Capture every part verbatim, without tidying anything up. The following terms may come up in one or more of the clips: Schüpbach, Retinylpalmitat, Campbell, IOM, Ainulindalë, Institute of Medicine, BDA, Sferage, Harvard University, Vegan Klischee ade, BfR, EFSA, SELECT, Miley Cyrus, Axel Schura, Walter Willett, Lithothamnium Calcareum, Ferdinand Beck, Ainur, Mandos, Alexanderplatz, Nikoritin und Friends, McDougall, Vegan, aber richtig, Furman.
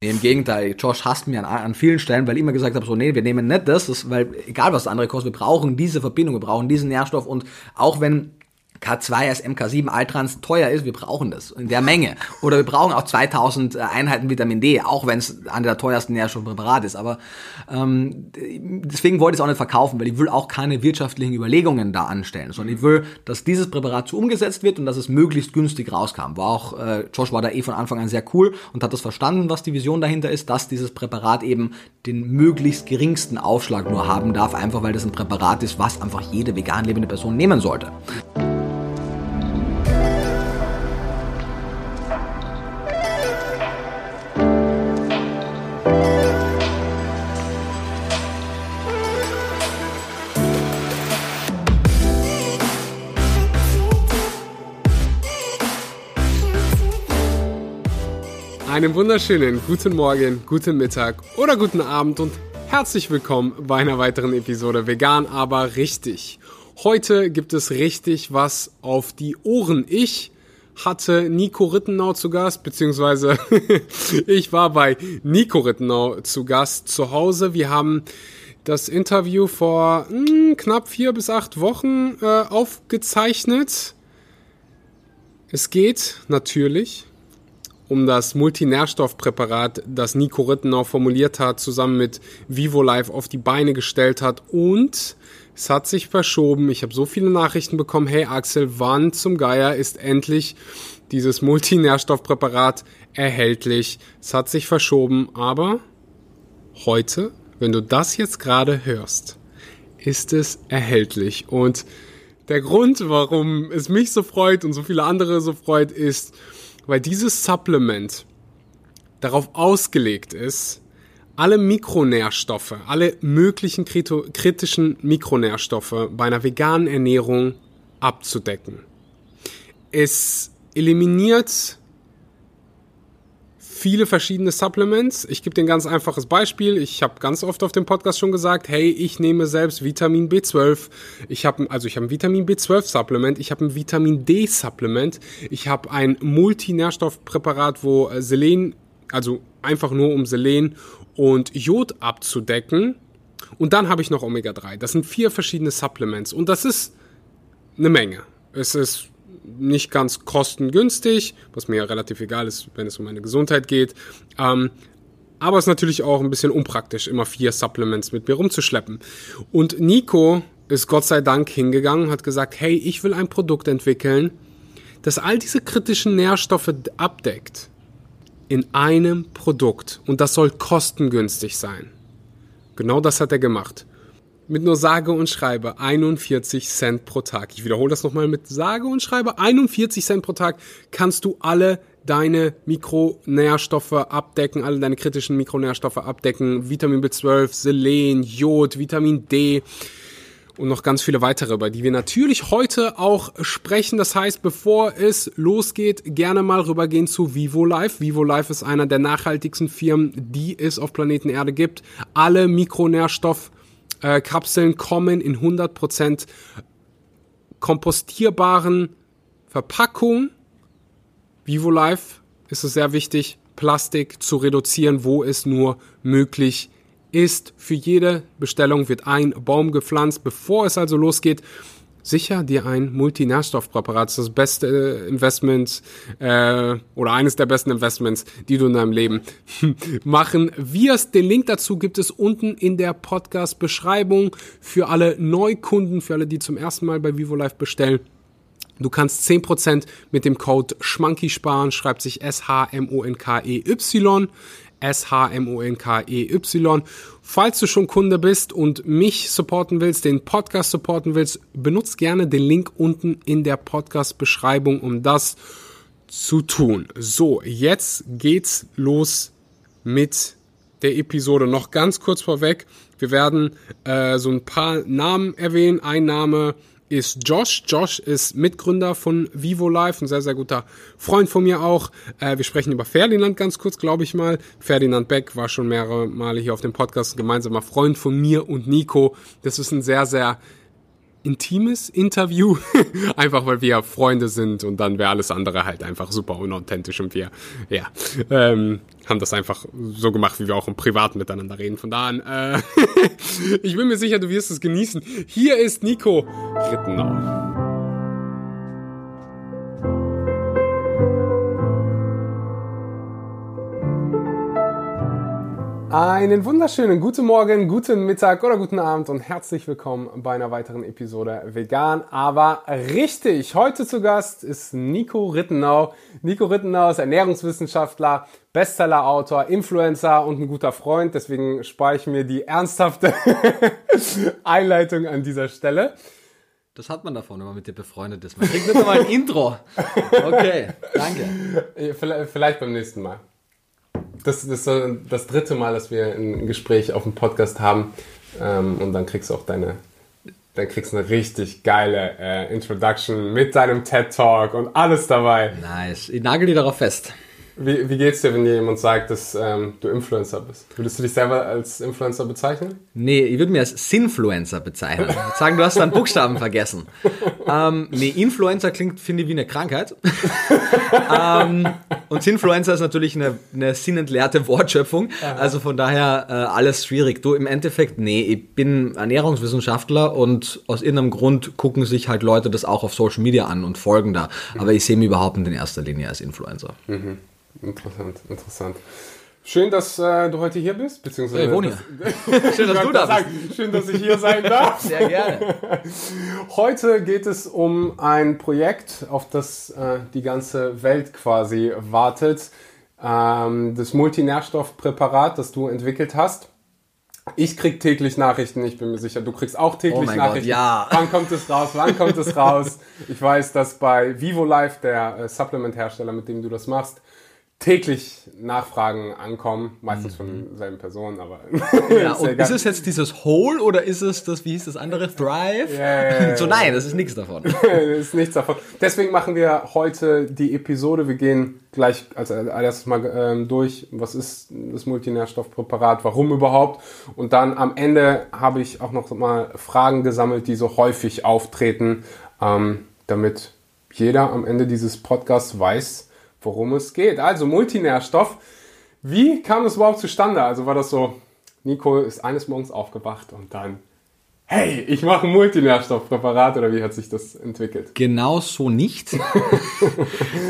Nee, im Gegenteil, Josh hasst mich an, an vielen Stellen, weil ich immer gesagt habe, so, nee, wir nehmen nicht das, das weil egal was das andere kostet, wir brauchen diese Verbindung, wir brauchen diesen Nährstoff und auch wenn K zwei als M K sieben Altrans teuer ist, wir brauchen das in der Menge. Oder wir brauchen auch zweitausend Einheiten Vitamin D, auch wenn es einer der teuersten Nährstoffpräparate ist. Aber ähm, deswegen wollte ich es auch nicht verkaufen, weil ich will auch keine wirtschaftlichen Überlegungen da anstellen, sondern ich will, dass dieses Präparat so umgesetzt wird und dass es möglichst günstig rauskam. War auch äh, Josh war da eh von Anfang an sehr cool und hat das verstanden, was die Vision dahinter ist, dass dieses Präparat eben den möglichst geringsten Aufschlag nur haben darf, einfach weil das ein Präparat ist, was einfach jede vegan lebende Person nehmen sollte. Einen wunderschönen guten Morgen, guten Mittag oder guten Abend und herzlich willkommen bei einer weiteren Episode Vegan, aber richtig. Heute gibt es richtig was auf die Ohren. Ich hatte Nico Rittenau zu Gast, beziehungsweise ich war bei Nico Rittenau zu Gast zu Hause. Wir haben das Interview vor mh, knapp vier bis acht Wochen äh, aufgezeichnet. Es geht natürlich um das Multinährstoffpräparat, das Nico Rittenau formuliert hat, zusammen mit Vivo Life auf die Beine gestellt hat. Und es hat sich verschoben. Ich habe so viele Nachrichten bekommen. Hey Axel, wann zum Geier ist endlich dieses Multinährstoffpräparat erhältlich? Es hat sich verschoben, aber heute, wenn du das jetzt gerade hörst, ist es erhältlich. Und der Grund, warum es mich so freut und so viele andere so freut, ist, weil dieses Supplement darauf ausgelegt ist, alle Mikronährstoffe, alle möglichen kritischen Mikronährstoffe bei einer veganen Ernährung abzudecken. Es eliminiert viele verschiedene Supplements. Ich gebe dir ein ganz einfaches Beispiel. Ich habe ganz oft auf dem Podcast schon gesagt, hey, ich nehme selbst Vitamin B zwölf. Ich habe also ich habe ein Vitamin B zwölf Supplement, ich habe ein Vitamin D Supplement, ich habe ein Multinährstoffpräparat, wo Selen, also einfach nur um Selen und Jod abzudecken, und dann habe ich noch Omega drei. Das sind vier verschiedene Supplements und das ist eine Menge. Es ist nicht ganz kostengünstig, was mir ja relativ egal ist, wenn es um meine Gesundheit geht. Ähm, aber es ist natürlich auch ein bisschen unpraktisch, immer vier Supplements mit mir rumzuschleppen. Und Nico ist Gott sei Dank hingegangen und hat gesagt, hey, ich will ein Produkt entwickeln, das all diese kritischen Nährstoffe abdeckt in einem Produkt. Und das soll kostengünstig sein. Genau das hat er gemacht. Mit nur sage und schreibe einundvierzig Cent pro Tag. Ich wiederhole das nochmal, mit sage und schreibe einundvierzig Cent pro Tag kannst du alle deine Mikronährstoffe abdecken, alle deine kritischen Mikronährstoffe abdecken. Vitamin B zwölf, Selen, Jod, Vitamin D und noch ganz viele weitere, über die wir natürlich heute auch sprechen. Das heißt, bevor es losgeht, gerne mal rübergehen zu Vivo Life. Vivo Life ist einer der nachhaltigsten Firmen, die es auf Planeten Erde gibt. Alle Mikronährstoffe Äh, Kapseln kommen in hundert Prozent kompostierbaren Verpackungen. Vivo Life ist es sehr wichtig, Plastik zu reduzieren, wo es nur möglich ist. Für jede Bestellung wird ein Baum gepflanzt. Bevor es also losgeht, sicher dir ein Multinährstoffpräparat. Das ist das beste Investment äh, oder eines der besten Investments, die du in deinem Leben machen wirst. Den Link dazu gibt es unten in der Podcast-Beschreibung für alle Neukunden, für alle, die zum ersten Mal bei Vivo Life bestellen. Du kannst zehn Prozent mit dem Code Schmunky sparen, schreibt sich S H M O N K E Y. S H M O N K E Y. Falls du schon Kunde bist und mich supporten willst, den Podcast supporten willst, benutzt gerne den Link unten in der Podcast-Beschreibung, um das zu tun. So, jetzt geht's los mit der Episode. Noch ganz kurz vorweg, wir werden äh, so ein paar Namen erwähnen. Ein Name ist Josh. Josh ist Mitgründer von Vivo Life, ein sehr, sehr guter Freund von mir auch. Äh, wir sprechen über Ferdinand ganz kurz, glaube ich mal. Ferdinand Beck war schon mehrere Male hier auf dem Podcast, ein gemeinsamer Freund von mir und Nico. Das ist ein sehr, sehr intimes Interview, einfach weil wir Freunde sind und dann wäre alles andere halt einfach super unauthentisch und wir, ja, ähm, haben das einfach so gemacht, wie wir auch im Privaten miteinander reden. Von da an, äh, ich bin mir sicher, du wirst es genießen. Hier ist Nico Rittenau. Einen wunderschönen guten Morgen, guten Mittag oder guten Abend und herzlich willkommen bei einer weiteren Episode Vegan, aber richtig. Heute zu Gast ist Nico Rittenau. Nico Rittenau ist Ernährungswissenschaftler, Bestseller-Autor, Influencer und ein guter Freund. Deswegen spare ich mir die ernsthafte Einleitung an dieser Stelle. Das hat man davon, wenn man mit dir befreundet ist. Man kriegt nicht mal ein Intro. Okay, danke. Vielleicht beim nächsten Mal. Das ist das, das dritte Mal, dass wir ein Gespräch auf dem Podcast haben, ähm, und dann kriegst du auch deine, dann kriegst du eine richtig geile äh, Introduction mit deinem TED-Talk und alles dabei. Nice, ich nagel dir darauf fest. Wie, wie geht's dir, wenn dir jemand sagt, dass ähm, du Influencer bist? Würdest du dich selber als Influencer bezeichnen? Nee, ich würde mich als Sinfluencer bezeichnen. Ich würde sagen, du hast deinen Buchstaben vergessen. Ähm, nee, Influencer klingt, finde ich, wie eine Krankheit. ähm, und Sinfluencer ist natürlich eine, eine sinnentleerte Wortschöpfung. Aha. Also von daher äh, alles schwierig. Du, im Endeffekt, nee, ich bin Ernährungswissenschaftler und aus irgendeinem Grund gucken sich halt Leute das auch auf Social Media an und folgen da. Aber ich sehe mich überhaupt nicht in erster Linie als Influencer. Mhm. Interessant, interessant. Schön, dass äh, du heute hier bist, beziehungsweise... Hey, Boni. Das, schön, dass du da sagen. bist. Schön, dass ich hier sein darf. Sehr gerne. Heute geht es um ein Projekt, auf das äh, die ganze Welt quasi wartet. Ähm, das Multinährstoffpräparat, das du entwickelt hast. Ich krieg täglich Nachrichten, ich bin mir sicher, du kriegst auch täglich oh mein Nachrichten. Gott, ja. Wann kommt es raus? Wann kommt es raus? Ich weiß, dass bei Vivo Life, der äh, Supplement-Hersteller, mit dem du das machst, täglich Nachfragen ankommen, meistens von derselben Person, aber ja, ist, und ist es jetzt dieses Whole oder ist es das, wie hieß das andere, Thrive? Yeah, yeah, yeah. So nein, das ist nichts davon. ist nichts davon. Deswegen machen wir heute die Episode, wir gehen gleich als allererstes mal ähm, durch, was ist das Multinährstoffpräparat, warum überhaupt, und dann am Ende habe ich auch noch mal Fragen gesammelt, die so häufig auftreten, ähm, damit jeder am Ende dieses Podcasts weiß, worum es geht. Also Multinährstoff. Wie kam das überhaupt zustande? Also war das so, Nico ist eines Morgens aufgewacht und dann, hey, ich mache ein Multinährstoffpräparat, oder wie hat sich das entwickelt? Genau so nicht.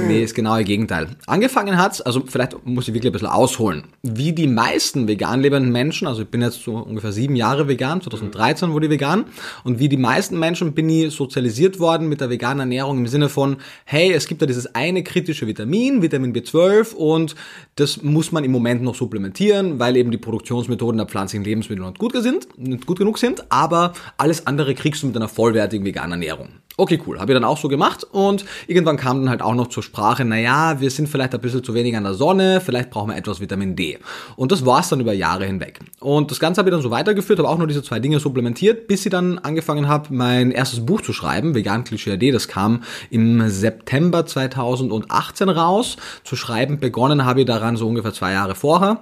Nee, ist genau das Gegenteil. Angefangen hat's, also vielleicht muss ich wirklich ein bisschen ausholen. Wie die meisten vegan lebenden Menschen, also ich bin jetzt so ungefähr sieben Jahre vegan, zwanzig dreizehn wurde ich vegan, und wie die meisten Menschen bin ich sozialisiert worden mit der veganen Ernährung im Sinne von, hey, es gibt da dieses eine kritische Vitamin, Vitamin B zwölf, und das muss man im Moment noch supplementieren, weil eben die Produktionsmethoden der pflanzlichen Lebensmittel noch gut sind, nicht gut genug sind, aber alles andere kriegst du mit einer vollwertigen veganen Ernährung. Okay, cool. Habe ich dann auch so gemacht, und irgendwann kam dann halt auch noch zur Sprache, naja, wir sind vielleicht ein bisschen zu wenig an der Sonne, vielleicht brauchen wir etwas Vitamin D. Und das war es dann über Jahre hinweg. Und das Ganze habe ich dann so weitergeführt, habe auch nur diese zwei Dinge supplementiert, bis ich dann angefangen habe, mein erstes Buch zu schreiben, Vegan Klischee ade, das kam im September zweitausendachtzehn raus. Zu schreiben begonnen habe ich daran so ungefähr zwei Jahre vorher,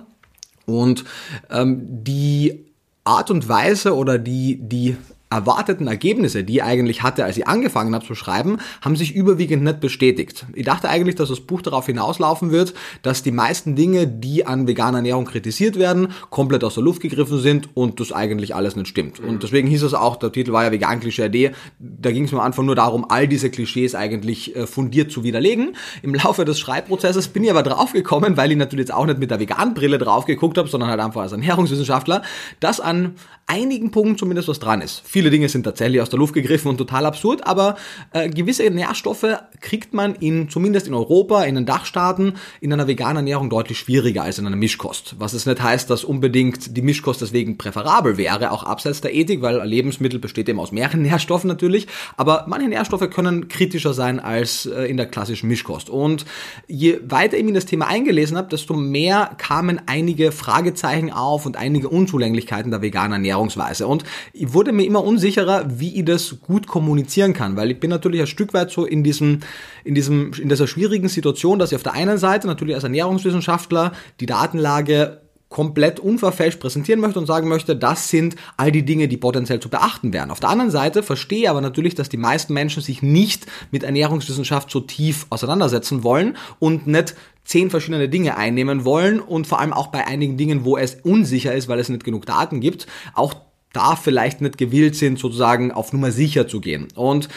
und ähm, die Art und Weise oder die, die erwarteten Ergebnisse, die ich eigentlich hatte, als ich angefangen habe zu schreiben, haben sich überwiegend nicht bestätigt. Ich dachte eigentlich, dass das Buch darauf hinauslaufen wird, dass die meisten Dinge, die an veganer Ernährung kritisiert werden, komplett aus der Luft gegriffen sind und das eigentlich alles nicht stimmt. Mhm. Und deswegen hieß es auch, der Titel war ja Vegan Klischee ade, da ging es mir am Anfang nur darum, all diese Klischees eigentlich fundiert zu widerlegen. Im Laufe des Schreibprozesses bin ich aber draufgekommen, weil ich natürlich jetzt auch nicht mit der Vegan-Brille drauf geguckt habe, sondern halt einfach als Ernährungswissenschaftler, dass an einigen Punkten zumindest was dran ist. Viele Dinge sind tatsächlich aus der Luft gegriffen und total absurd, aber äh, gewisse Nährstoffe kriegt man in, zumindest in Europa, in den Dachstaaten, in einer veganen Ernährung deutlich schwieriger als in einer Mischkost. Was es nicht heißt, dass unbedingt die Mischkost deswegen präferabel wäre, auch abseits der Ethik, weil ein Lebensmittel besteht eben aus mehreren Nährstoffen natürlich, aber manche Nährstoffe können kritischer sein als äh, in der klassischen Mischkost. Und je weiter ich mir das Thema eingelesen habe, desto mehr kamen einige Fragezeichen auf und einige Unzulänglichkeiten der veganen Ernährungsweise. Und ich wurde mir immer unsicherer, wie ich das gut kommunizieren kann, weil ich bin natürlich ein Stück weit so in diesem, in diesem, in dieser schwierigen Situation, dass ich auf der einen Seite natürlich als Ernährungswissenschaftler die Datenlage komplett unverfälscht präsentieren möchte und sagen möchte, das sind all die Dinge, die potenziell zu beachten wären. Auf der anderen Seite verstehe aber natürlich, dass die meisten Menschen sich nicht mit Ernährungswissenschaft so tief auseinandersetzen wollen und nicht zehn verschiedene Dinge einnehmen wollen und vor allem auch bei einigen Dingen, wo es unsicher ist, weil es nicht genug Daten gibt, auch da vielleicht nicht gewillt sind, sozusagen auf Nummer sicher zu gehen. Und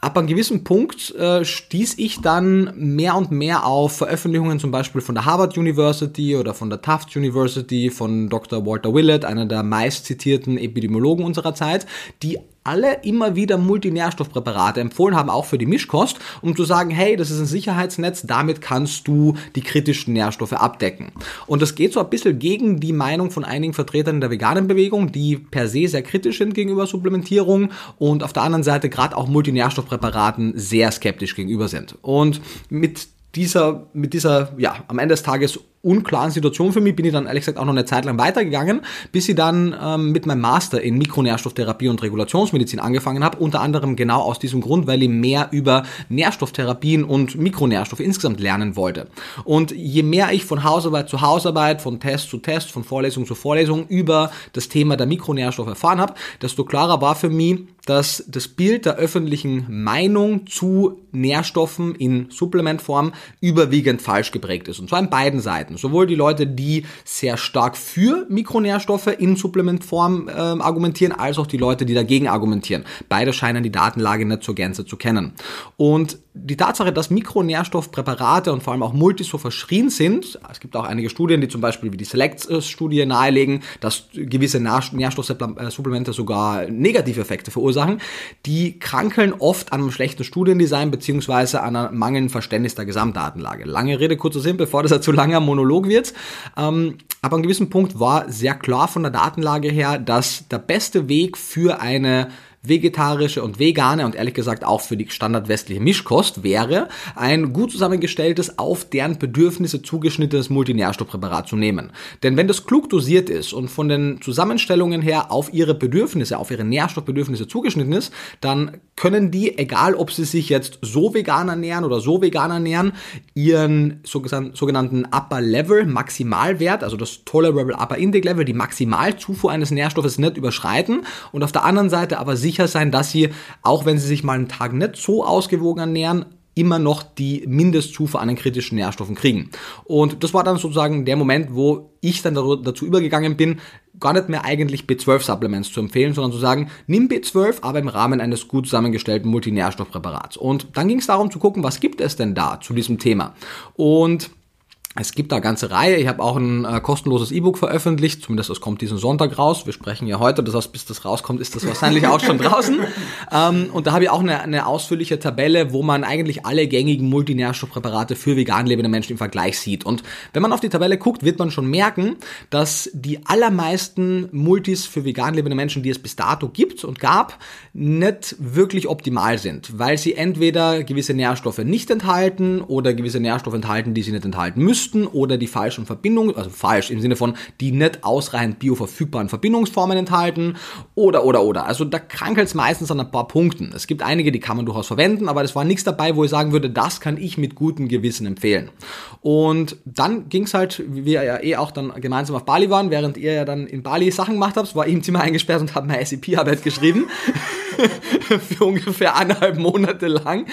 ab einem gewissen Punkt äh, stieß ich dann mehr und mehr auf Veröffentlichungen zum Beispiel von der Harvard University oder von der Tufts University, von Doktor Walter Willett, einer der meistzitierten Epidemiologen unserer Zeit, die alle immer wieder Multinährstoffpräparate empfohlen haben, auch für die Mischkost, um zu sagen, hey, das ist ein Sicherheitsnetz, damit kannst du die kritischen Nährstoffe abdecken. Und das geht so ein bisschen gegen die Meinung von einigen Vertretern der veganen Bewegung, die per se sehr kritisch sind gegenüber Supplementierung und auf der anderen Seite gerade auch Multinährstoffpräparaten sehr skeptisch gegenüber sind. Und mit dieser, mit dieser, ja, am Ende des Tages unklaren Situation für mich, bin ich dann ehrlich gesagt auch noch eine Zeit lang weitergegangen, bis ich dann ähm, mit meinem Master in Mikronährstofftherapie und Regulationsmedizin angefangen habe, unter anderem genau aus diesem Grund, weil ich mehr über Nährstofftherapien und Mikronährstoffe insgesamt lernen wollte. Und je mehr ich von Hausarbeit zu Hausarbeit, von Test zu Test, von Vorlesung zu Vorlesung über das Thema der Mikronährstoffe erfahren habe, desto klarer war für mich, dass das Bild der öffentlichen Meinung zu Nährstoffen in Supplementform überwiegend falsch geprägt ist. Und zwar an beiden Seiten. Sowohl die Leute, die sehr stark für Mikronährstoffe in Supplementform äh, argumentieren, als auch die Leute, die dagegen argumentieren. Beide scheinen die Datenlage nicht zur Gänze zu kennen. Und die Tatsache, dass Mikronährstoffpräparate und vor allem auch Multis so verschrien sind, es gibt auch einige Studien, die zum Beispiel wie die SELECT-Studie nahelegen, dass gewisse Nährstoffsupplemente sogar negative Effekte verursachen, die krankeln oft an einem schlechten Studiendesign bzw. an einem mangelnden Verständnis der Gesamtdatenlage. Lange Rede, kurzer Sinn, bevor das ja zu langer Monolog wird. Ähm, aber an einem gewissen Punkt war sehr klar von der Datenlage her, dass der beste Weg für eine vegetarische und vegane und ehrlich gesagt auch für die standardwestliche Mischkost wäre, ein gut zusammengestelltes, auf deren Bedürfnisse zugeschnittenes Multinährstoffpräparat zu nehmen. Denn wenn das klug dosiert ist und von den Zusammenstellungen her auf ihre Bedürfnisse, auf ihre Nährstoffbedürfnisse zugeschnitten ist, dann können die, egal ob sie sich jetzt so vegan ernähren oder so vegan ernähren, ihren sogenannten Upper Level, Maximalwert, also das Tolerable Upper Intake Level, die Maximalzufuhr eines Nährstoffes nicht überschreiten und auf der anderen Seite aber sicher sein, dass sie, auch wenn sie sich mal einen Tag nicht so ausgewogen ernähren, immer noch die Mindestzufuhr an den kritischen Nährstoffen kriegen. Und das war dann sozusagen der Moment, wo ich dann dazu übergegangen bin, gar nicht mehr eigentlich B zwölf Supplements zu empfehlen, sondern zu sagen, nimm B zwölf, aber im Rahmen eines gut zusammengestellten Multinährstoffpräparats. Und dann ging es darum zu gucken, was gibt es denn da zu diesem Thema? Und es gibt da eine ganze Reihe. Ich habe auch ein äh, kostenloses E-Book veröffentlicht. Zumindest das kommt diesen Sonntag raus. Wir sprechen ja heute. Das heißt, bis das rauskommt, ist das wahrscheinlich auch schon draußen. Ähm, und da habe ich auch eine, eine ausführliche Tabelle, wo man eigentlich alle gängigen Multinährstoffpräparate für vegan lebende Menschen im Vergleich sieht. Und wenn man auf die Tabelle guckt, wird man schon merken, dass die allermeisten Multis für vegan lebende Menschen, die es bis dato gibt und gab, nicht wirklich optimal sind, weil sie entweder gewisse Nährstoffe nicht enthalten oder gewisse Nährstoffe enthalten, die sie nicht enthalten müssen. Oder die falschen Verbindungen, also falsch im Sinne von, die nicht ausreichend bioverfügbaren Verbindungsformen enthalten oder, oder, oder. Also da krankelt es meistens an ein paar Punkten. Es gibt einige, die kann man durchaus verwenden, aber das war nichts dabei, wo ich sagen würde, das kann ich mit gutem Gewissen empfehlen. Und dann ging es halt, wie wir ja eh auch dann gemeinsam auf Bali waren, während ihr ja dann in Bali Sachen gemacht habt, war ich im Zimmer eingesperrt und habe meine S E P-Arbeit geschrieben. Für ungefähr eineinhalb Monate lang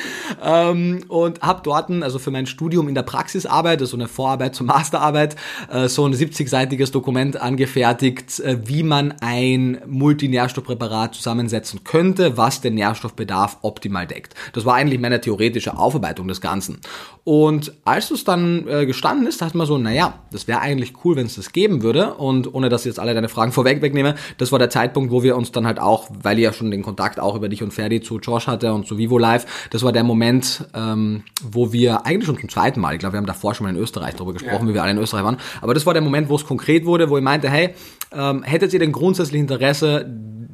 ähm, und habe dort, also für mein Studium in der Praxisarbeit, also eine Vorarbeit zur Masterarbeit, äh, so ein siebzigseitiges Dokument angefertigt, äh, wie man ein Multinährstoffpräparat zusammensetzen könnte, was den Nährstoffbedarf optimal deckt. Das war eigentlich meine theoretische Aufarbeitung des Ganzen. Und als es dann äh, gestanden ist, dachte man so, naja, das wäre eigentlich cool, wenn es das geben würde, und ohne, dass ich jetzt alle deine Fragen vorweg wegnehme, das war der Zeitpunkt, wo wir uns dann halt auch, weil ihr ja schon den Kontakt auch über dich und Ferdi zu Josh hatte und zu Vivo Life. Das war der Moment, ähm, wo wir eigentlich schon zum zweiten Mal, ich glaube, wir haben davor schon mal in Österreich darüber gesprochen, ja, wie wir alle in Österreich waren, aber das war der Moment, wo es konkret wurde, wo ich meinte, hey, ähm, hättet ihr denn grundsätzlich Interesse,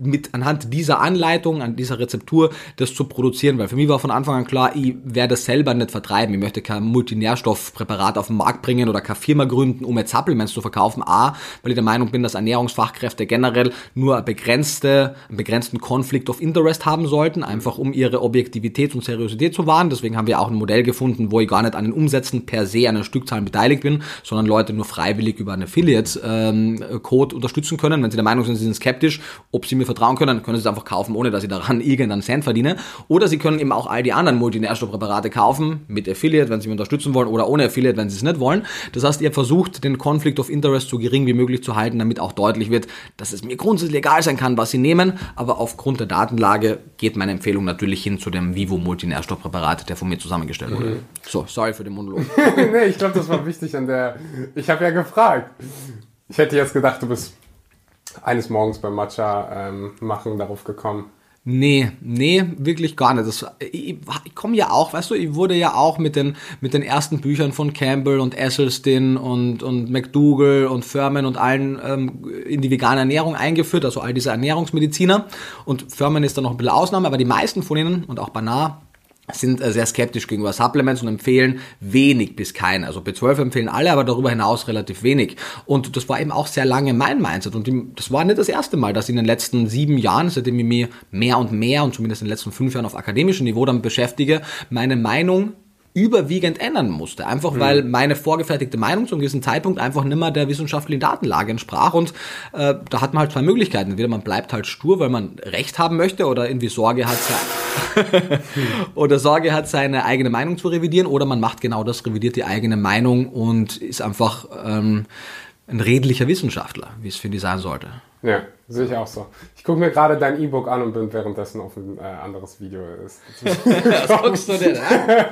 mit anhand dieser Anleitung, an dieser Rezeptur das zu produzieren, weil für mich war von Anfang an klar, ich werde das selber nicht vertreiben, ich möchte kein Multinährstoffpräparat auf den Markt bringen oder keine Firma gründen, um jetzt Supplements zu verkaufen, A, weil ich der Meinung bin, dass Ernährungsfachkräfte generell nur eine begrenzte, einen begrenzten Conflict of Interest haben sollten, einfach um ihre Objektivität und Seriosität zu wahren, deswegen haben wir auch ein Modell gefunden, wo ich gar nicht an den Umsätzen per se an den Stückzahlen beteiligt bin, sondern Leute nur freiwillig über einen Affiliate-Code unterstützen können, wenn sie der Meinung sind, sie sind skeptisch, ob sie mir vertrauen können, können sie es einfach kaufen, ohne dass ich daran irgendeinen Cent verdiene, oder sie können eben auch all die anderen Multinährstoffpräparate kaufen, mit Affiliate, wenn sie mich unterstützen wollen, oder ohne Affiliate, wenn sie es nicht wollen. Das heißt, ihr versucht, den Conflict of Interest so gering wie möglich zu halten, damit auch deutlich wird, dass es mir grundsätzlich egal sein kann, was sie nehmen, aber aufgrund der Datenlage geht meine Empfehlung natürlich hin zu dem Vivo Multinährstoffpräparat, der von mir zusammengestellt wurde. Mhm. So, sorry für den Monolog. Nee, ich glaube, das war wichtig an der... Ich habe ja gefragt. Ich hätte jetzt gedacht, du bist eines Morgens beim Matcha ähm, machen darauf gekommen. Nee, nee, wirklich gar nicht. Das, ich ich komme ja auch, weißt du, ich wurde ja auch mit den, mit den ersten Büchern von Campbell und Esselstyn und, und McDougall und Furman und allen ähm, in die vegane Ernährung eingeführt, also all diese Ernährungsmediziner. Und Furman ist da noch ein bisschen Ausnahme, aber die meisten von ihnen und auch Banar sind sehr skeptisch gegenüber Supplements und empfehlen wenig bis kein. Also B zwölf empfehlen alle, aber darüber hinaus relativ wenig. Und das war eben auch sehr lange mein Mindset. Und das war nicht das erste Mal, dass ich in den letzten sieben Jahren, seitdem ich mich mehr und mehr und zumindest in den letzten fünf Jahren auf akademischem Niveau damit beschäftige, meine Meinung überwiegend ändern musste. Einfach, mhm. weil meine vorgefertigte Meinung zu einem gewissen Zeitpunkt einfach nicht mehr der wissenschaftlichen Datenlage entsprach. Und äh, da hat man halt zwei Möglichkeiten. Entweder man bleibt halt stur, weil man Recht haben möchte oder irgendwie Sorge hat, oder Sorge hat, seine eigene Meinung zu revidieren, oder man macht genau das, revidiert die eigene Meinung und ist einfach ähm, ein redlicher Wissenschaftler, wie es für die sein sollte. Ja, sehe ich auch so. Ich gucke mir gerade dein E-Book an und bin währenddessen auf ein äh, anderes Video. Ist. Was guckst du denn an?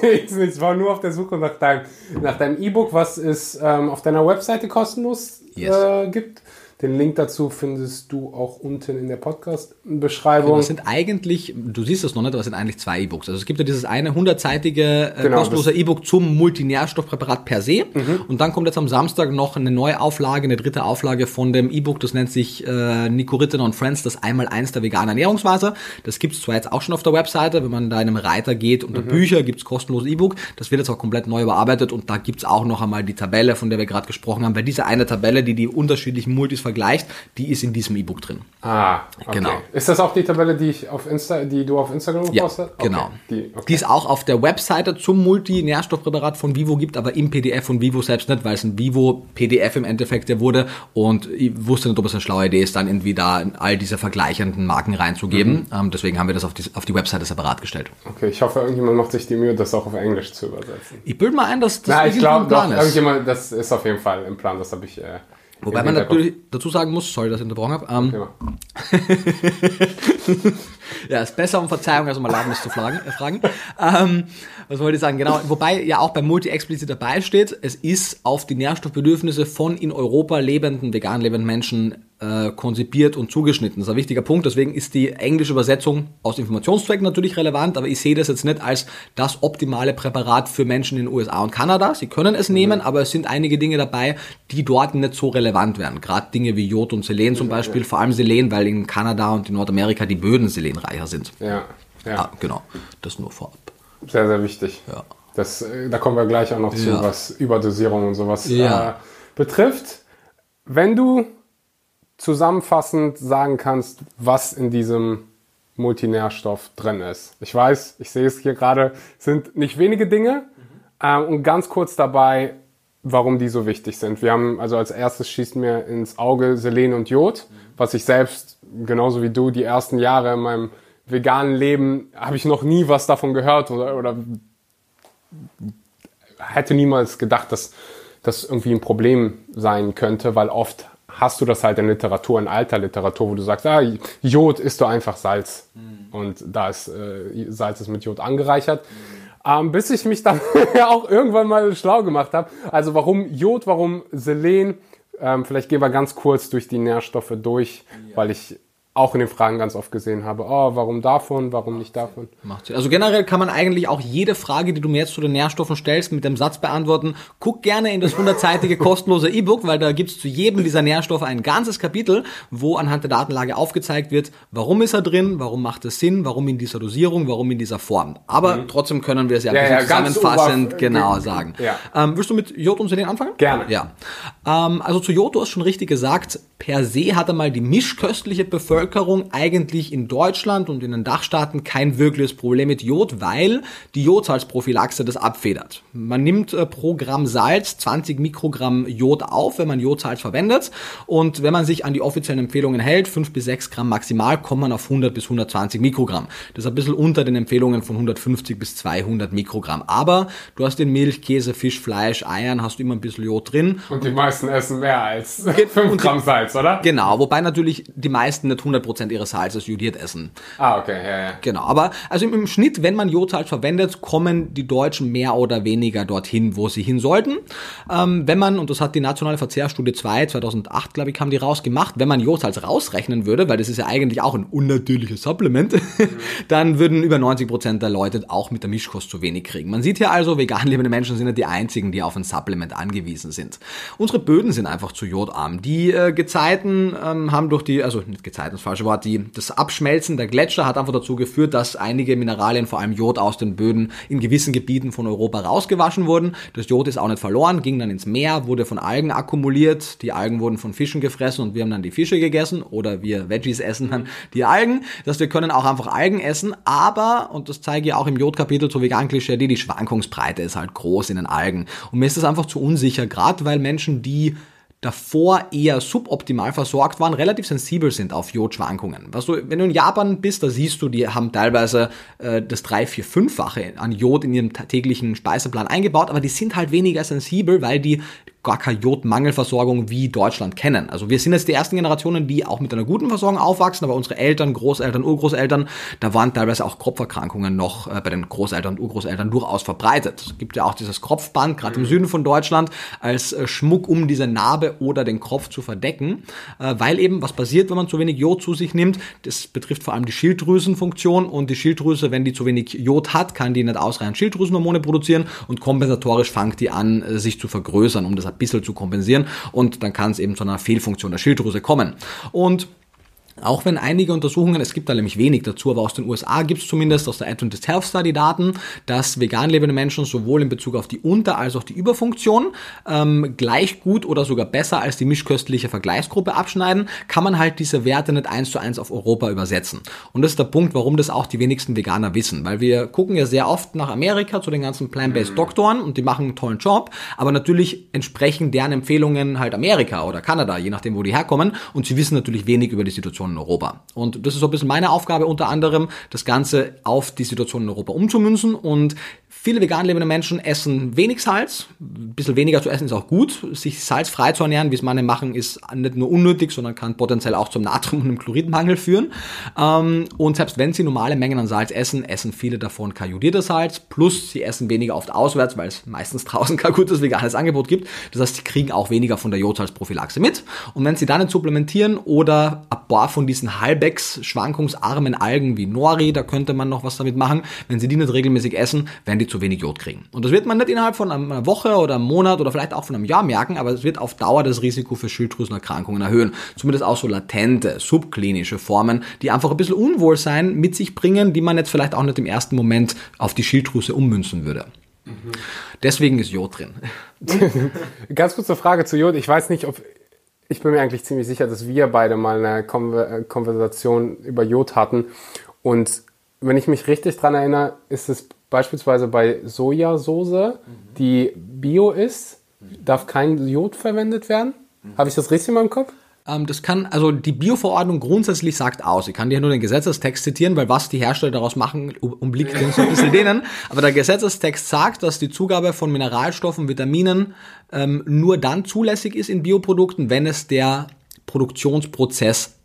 Nee, ich war nur auf der Suche nach deinem, nach deinem E-Book, was es ähm, auf deiner Webseite kostenlos yes. äh, gibt. Den Link dazu findest du auch unten in der Podcast-Beschreibung. Das sind eigentlich, du siehst das noch nicht, aber es sind eigentlich zwei E-Books. Also es gibt ja dieses eine hundertseitige äh, genau, kostenlose E-Book zum Multinährstoffpräparat per se. Mhm. Und dann kommt jetzt am Samstag noch eine neue Auflage, eine dritte Auflage von dem E-Book. Das nennt sich äh, Nikoritin und Friends, das Einmaleins der veganen Ernährungsweise. Das gibt es zwar jetzt auch schon auf der Webseite, wenn man da in einem Reiter geht unter mhm. Bücher, gibt es kostenloses E-Book. Das wird jetzt auch komplett neu überarbeitet und da gibt es auch noch einmal die Tabelle, von der wir gerade gesprochen haben. Weil diese eine Tabelle, die die unterschiedlichen Multis vergleicht, die ist in diesem E-Book drin. Ah, okay. Genau. Ist das auch die Tabelle, die ich auf Insta, die du auf Instagram gepostet hast? Ja, genau. Okay. Die, okay. die es auch auf der Webseite zum Multinährstoffpräparat von Vivo gibt, aber im P D F von Vivo selbst nicht, weil es ein Vivo-P D F im Endeffekt der wurde und ich wusste nicht, ob es eine schlaue Idee ist, dann irgendwie da all diese vergleichenden Marken reinzugeben. Mhm. Ähm, deswegen haben wir das auf die, auf die Webseite separat gestellt. Okay, ich hoffe, irgendjemand macht sich die Mühe, das auch auf Englisch zu übersetzen. Ich bilde mal ein, dass das Na, ich glaub, Plan doch, ist. Irgendjemand, das ist auf jeden Fall im Plan, das habe ich... Äh, Wobei man natürlich dazu sagen muss, sorry, dass ich unterbrochen habe. Ähm, ja. Ja, ist besser um Verzeihung, als um Erlaubnis zu fragen. Ähm, was wollte ich sagen? Genau, wobei ja auch beim Multi explizit dabei steht, es ist auf die Nährstoffbedürfnisse von in Europa lebenden, vegan lebenden Menschen äh, konzipiert und zugeschnitten. Das ist ein wichtiger Punkt, deswegen ist die englische Übersetzung aus Informationszwecken natürlich relevant, aber ich sehe das jetzt nicht als das optimale Präparat für Menschen in den U S A und Kanada. Sie können es mhm. nehmen, aber es sind einige Dinge dabei, die dort nicht so relevant werden. Gerade Dinge wie Jod und Selen zum Beispiel, ja. vor allem Selen, weil in Kanada und in Nordamerika die Böden Selen reicher sind. Ja, ja. Ah, genau. Das nur vorab. Sehr, sehr wichtig. Ja. Das, da kommen wir gleich auch noch zu, ja. was Überdosierung und sowas ja. äh, betrifft. Wenn du zusammenfassend sagen kannst, was in diesem Multinährstoff drin ist. Ich weiß, ich sehe es hier gerade, sind nicht wenige Dinge mhm. ähm, und ganz kurz dabei, warum die so wichtig sind. Wir haben, also als erstes schießt mir ins Auge Selen und Jod, mhm. was ich selbst genauso wie du, die ersten Jahre in meinem veganen Leben habe ich noch nie was davon gehört oder, oder hätte niemals gedacht, dass das irgendwie ein Problem sein könnte, weil oft hast du das halt in Literatur, in alter Literatur, wo du sagst, ah, Jod isst du einfach Salz mhm. und da ist äh, Salz ist mit Jod angereichert. Mhm. Ähm, bis ich mich dann auch irgendwann mal schlau gemacht habe. Also warum Jod, warum Selen? Ähm, vielleicht gehen wir ganz kurz durch die Nährstoffe durch, ja. weil ich auch in den Fragen ganz oft gesehen habe. Oh, warum davon, warum nicht davon? Macht Sinn. Also generell kann man eigentlich auch jede Frage, die du mir jetzt zu den Nährstoffen stellst, mit dem Satz beantworten, guck gerne in das hundertseitige kostenlose E-Book, weil da gibt's zu jedem dieser Nährstoffe ein ganzes Kapitel, wo anhand der Datenlage aufgezeigt wird, warum ist er drin, warum macht es Sinn, warum in dieser Dosierung, warum in dieser Form. Aber mhm. trotzdem können wir es ja, ja, ja zusammenfassend oberf- genau sagen. Ja. Ähm, willst du mit Jod und Selen anfangen? Gerne. Ja. Ähm, also zu Jod, du hast schon richtig gesagt, per se hat einmal die mischköstliche Bevölkerung eigentlich in Deutschland und in den Dachstaaten kein wirkliches Problem mit Jod, weil die Jodsalzprophylaxe das abfedert. Man nimmt äh, pro Gramm Salz zwanzig Mikrogramm Jod auf, wenn man Jodsalz verwendet, und wenn man sich an die offiziellen Empfehlungen hält, fünf bis sechs Gramm maximal, kommt man auf hundert bis hundertzwanzig Mikrogramm. Das ist ein bisschen unter den Empfehlungen von hundertfünfzig bis zweihundert Mikrogramm. Aber du hast in Milch, Käse, Fisch, Fleisch, Eiern hast du immer ein bisschen Jod drin. Und die meisten essen mehr als fünf Gramm Salz, oder? Genau, wobei natürlich die meisten nicht hundert Prozent ihres Salzes jodiert essen. Ah, okay, ja, ja. Genau, aber also im, im Schnitt, wenn man Jodsalz verwendet, kommen die Deutschen mehr oder weniger dorthin, wo sie hin sollten. Ähm, wenn man, und das hat die Nationale Verzehrstudie zwei, zweitausendacht, glaube ich, haben die rausgemacht, wenn man Jodsalz rausrechnen würde, weil das ist ja eigentlich auch ein unnatürliches Supplement, mhm. dann würden über neunzig Prozent der Leute auch mit der Mischkost zu wenig kriegen. Man sieht hier also, vegan lebende Menschen sind ja die einzigen, die auf ein Supplement angewiesen sind. Unsere Böden sind einfach zu jodarm. Die äh, Gezeiten ähm, haben durch die, also nicht Gezeiten, falsche Wort, die, das Abschmelzen der Gletscher hat einfach dazu geführt, dass einige Mineralien, vor allem Jod, aus den Böden in gewissen Gebieten von Europa rausgewaschen wurden. Das Jod ist auch nicht verloren, ging dann ins Meer, wurde von Algen akkumuliert, die Algen wurden von Fischen gefressen und wir haben dann die Fische gegessen, oder wir Veggies essen dann die Algen. Das heißt, wir können auch einfach Algen essen, aber, und das zeige ich auch im Jodkapitel zur Vegan Klischee ade, die Schwankungsbreite ist halt groß in den Algen. Und mir ist das einfach zu unsicher, gerade weil Menschen, die davor eher suboptimal versorgt waren, relativ sensibel sind auf Jodschwankungen. Weißt du, wenn du in Japan bist, da siehst du, die haben teilweise äh, das drei-, vier-, fünffache an Jod in ihrem täglichen Speiseplan eingebaut, aber die sind halt weniger sensibel, weil die gar keine Jodmangelversorgung wie Deutschland kennen. Also wir sind jetzt die ersten Generationen, die auch mit einer guten Versorgung aufwachsen, aber unsere Eltern, Großeltern, Urgroßeltern, da waren teilweise auch Kropferkrankungen noch äh, bei den Großeltern und Urgroßeltern durchaus verbreitet. Es gibt ja auch dieses Kropfband, gerade im Süden von Deutschland, als äh, Schmuck, um diese Narbe oder den Kropf zu verdecken, äh, weil eben was passiert, wenn man zu wenig Jod zu sich nimmt. Das betrifft vor allem die Schilddrüsenfunktion, und die Schilddrüse, wenn die zu wenig Jod hat, kann die nicht ausreichend Schilddrüsenhormone produzieren und kompensatorisch fängt die an, äh, sich zu vergrößern, um das ein bisschen zu kompensieren, und dann kann es eben zu einer Fehlfunktion der Schilddrüse kommen. Und auch wenn einige Untersuchungen, es gibt da nämlich wenig dazu, aber aus den U S A gibt es zumindest aus der Adventist Health Study Daten, dass vegan lebende Menschen sowohl in Bezug auf die Unter- als auch die Überfunktion ähm, gleich gut oder sogar besser als die mischköstliche Vergleichsgruppe abschneiden, kann man halt diese Werte nicht eins zu eins auf Europa übersetzen. Und das ist der Punkt, warum das auch die wenigsten Veganer wissen, weil wir gucken ja sehr oft nach Amerika zu den ganzen Plant-Based Doktoren und die machen einen tollen Job, aber natürlich entsprechen deren Empfehlungen halt Amerika oder Kanada, je nachdem, wo die herkommen, und sie wissen natürlich wenig über die Situation in Europa. Und das ist so ein bisschen meine Aufgabe, unter anderem das Ganze auf die Situation in Europa umzumünzen. Und viele vegan lebende Menschen essen wenig Salz. Ein bisschen weniger zu essen ist auch gut. Sich salzfrei zu ernähren, wie es manche machen, ist nicht nur unnötig, sondern kann potenziell auch zum Natrium- und einem Chloridmangel führen. Und selbst wenn sie normale Mengen an Salz essen, essen viele davon kein jodiertes Salz. Plus sie essen weniger oft auswärts, weil es meistens draußen kein gutes veganes Angebot gibt. Das heißt, sie kriegen auch weniger von der Jodsalzprophylaxe mit. Und wenn sie dann nicht supplementieren oder ab von diesen halbwegs schwankungsarmen Algen wie Nori, da könnte man noch was damit machen. Wenn sie die nicht regelmäßig essen, werden die zu wenig Jod kriegen. Und das wird man nicht innerhalb von einer Woche oder einem Monat oder vielleicht auch von einem Jahr merken, aber es wird auf Dauer das Risiko für Schilddrüsenerkrankungen erhöhen. Zumindest auch so latente, subklinische Formen, die einfach ein bisschen Unwohlsein mit sich bringen, die man jetzt vielleicht auch nicht im ersten Moment auf die Schilddrüse ummünzen würde. Mhm. Deswegen ist Jod drin. Ganz kurze Frage zu Jod. Ich weiß nicht, ob... Ich bin mir eigentlich ziemlich sicher, dass wir beide mal eine Konver- Konversation über Jod hatten. Und wenn ich mich richtig dran erinnere, ist es beispielsweise bei Sojasauce, mhm. die bio ist, darf kein Jod verwendet werden. Mhm. Habe ich das richtig in meinem Kopf? Das kann, also die Bio-Verordnung grundsätzlich sagt aus. Ich kann dir nur den Gesetzestext zitieren, weil was die Hersteller daraus machen, umliegt uns so ein bisschen denen. Aber der Gesetzestext sagt, dass die Zugabe von Mineralstoffen, Vitaminen ähm, nur dann zulässig ist in Bioprodukten, wenn es der Produktionsprozess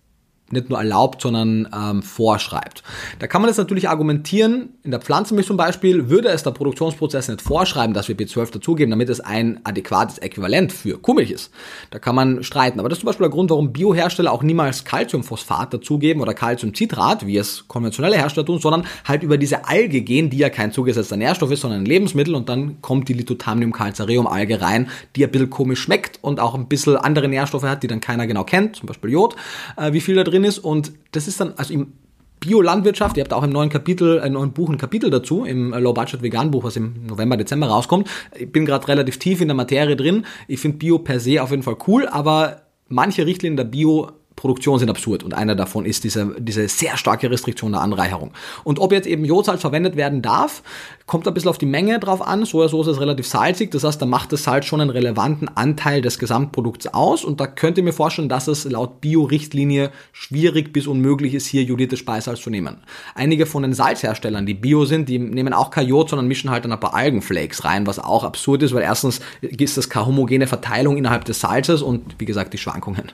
nicht nur erlaubt, sondern ähm, vorschreibt. Da kann man jetzt natürlich argumentieren, in der Pflanzenmilch zum Beispiel, würde es der Produktionsprozess nicht vorschreiben, dass wir B zwölf dazugeben, damit es ein adäquates Äquivalent für Kuhmilch ist. Da kann man streiten. Aber das ist zum Beispiel der Grund, warum Biohersteller auch niemals Calciumphosphat dazugeben oder Calciumcitrat, wie es konventionelle Hersteller tun, sondern halt über diese Alge gehen, die ja kein zugesetzter Nährstoff ist, sondern ein Lebensmittel, und dann kommt die Lithothamnium Calcareum Alge rein, die ein bisschen komisch schmeckt und auch ein bisschen andere Nährstoffe hat, die dann keiner genau kennt, zum Beispiel Jod, äh, wie viel da drin ist. Und das ist dann, also im Biolandwirtschaft, ihr habt auch im neuen Kapitel, im neuen Buch ein Kapitel dazu, im Low-Budget-Vegan-Buch, was im November, Dezember rauskommt. Ich bin gerade relativ tief in der Materie drin. Ich finde Bio per se auf jeden Fall cool, aber manche Richtlinien der Bio-Produktion sind absurd, und einer davon ist diese, diese sehr starke Restriktion der Anreicherung. Und ob jetzt eben Jodsalz verwendet werden darf, kommt ein bisschen auf die Menge drauf an. Sojasauce ist relativ salzig, das heißt, da macht das Salz schon einen relevanten Anteil des Gesamtprodukts aus, und da könnt ihr mir vorstellen, dass es laut Bio-Richtlinie schwierig bis unmöglich ist, hier jodiertes Speisesalz zu nehmen. Einige von den Salzherstellern, die Bio sind, die nehmen auch kein Jod, sondern mischen halt dann ein paar Algenflakes rein, was auch absurd ist, weil erstens ist das keine homogene Verteilung innerhalb des Salzes und wie gesagt die Schwankungen.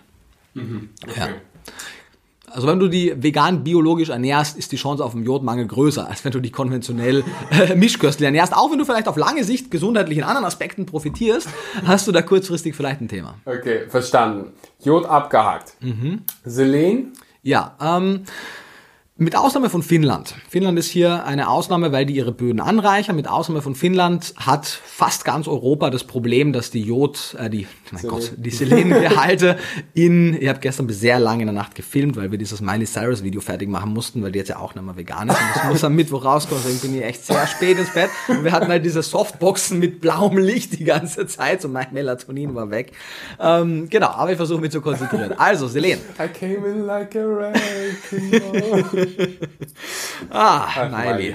Mhm, okay. Ja. Also wenn du die vegan biologisch ernährst, ist die Chance auf einen Jodmangel größer, als wenn du die konventionell äh, mischköstlich ernährst. Auch wenn du vielleicht auf lange Sicht gesundheitlich in anderen Aspekten profitierst, hast du da kurzfristig vielleicht ein Thema. Okay, verstanden. Jod abgehakt. Mhm. Selen? Ja, ähm... mit Ausnahme von Finnland. Finnland ist hier eine Ausnahme, weil die ihre Böden anreichern. Mit Ausnahme von Finnland hat fast ganz Europa das Problem, dass die Jod, äh, die, mein Selen. Gott, die Selengehalte in, ich habe gestern sehr lange in der Nacht gefilmt, weil wir dieses Miley Cyrus Video fertig machen mussten, weil die jetzt ja auch nicht mehr vegan ist und das muss am Mittwoch rauskommen, deswegen bin ich echt sehr spät ins Bett. Und wir hatten halt diese Softboxen mit blauem Licht die ganze Zeit, so mein Melatonin war weg. Ähm, genau, aber ich versuche mich zu konzentrieren. Also, Selen. I came in like a wrecking Ah, also Miley.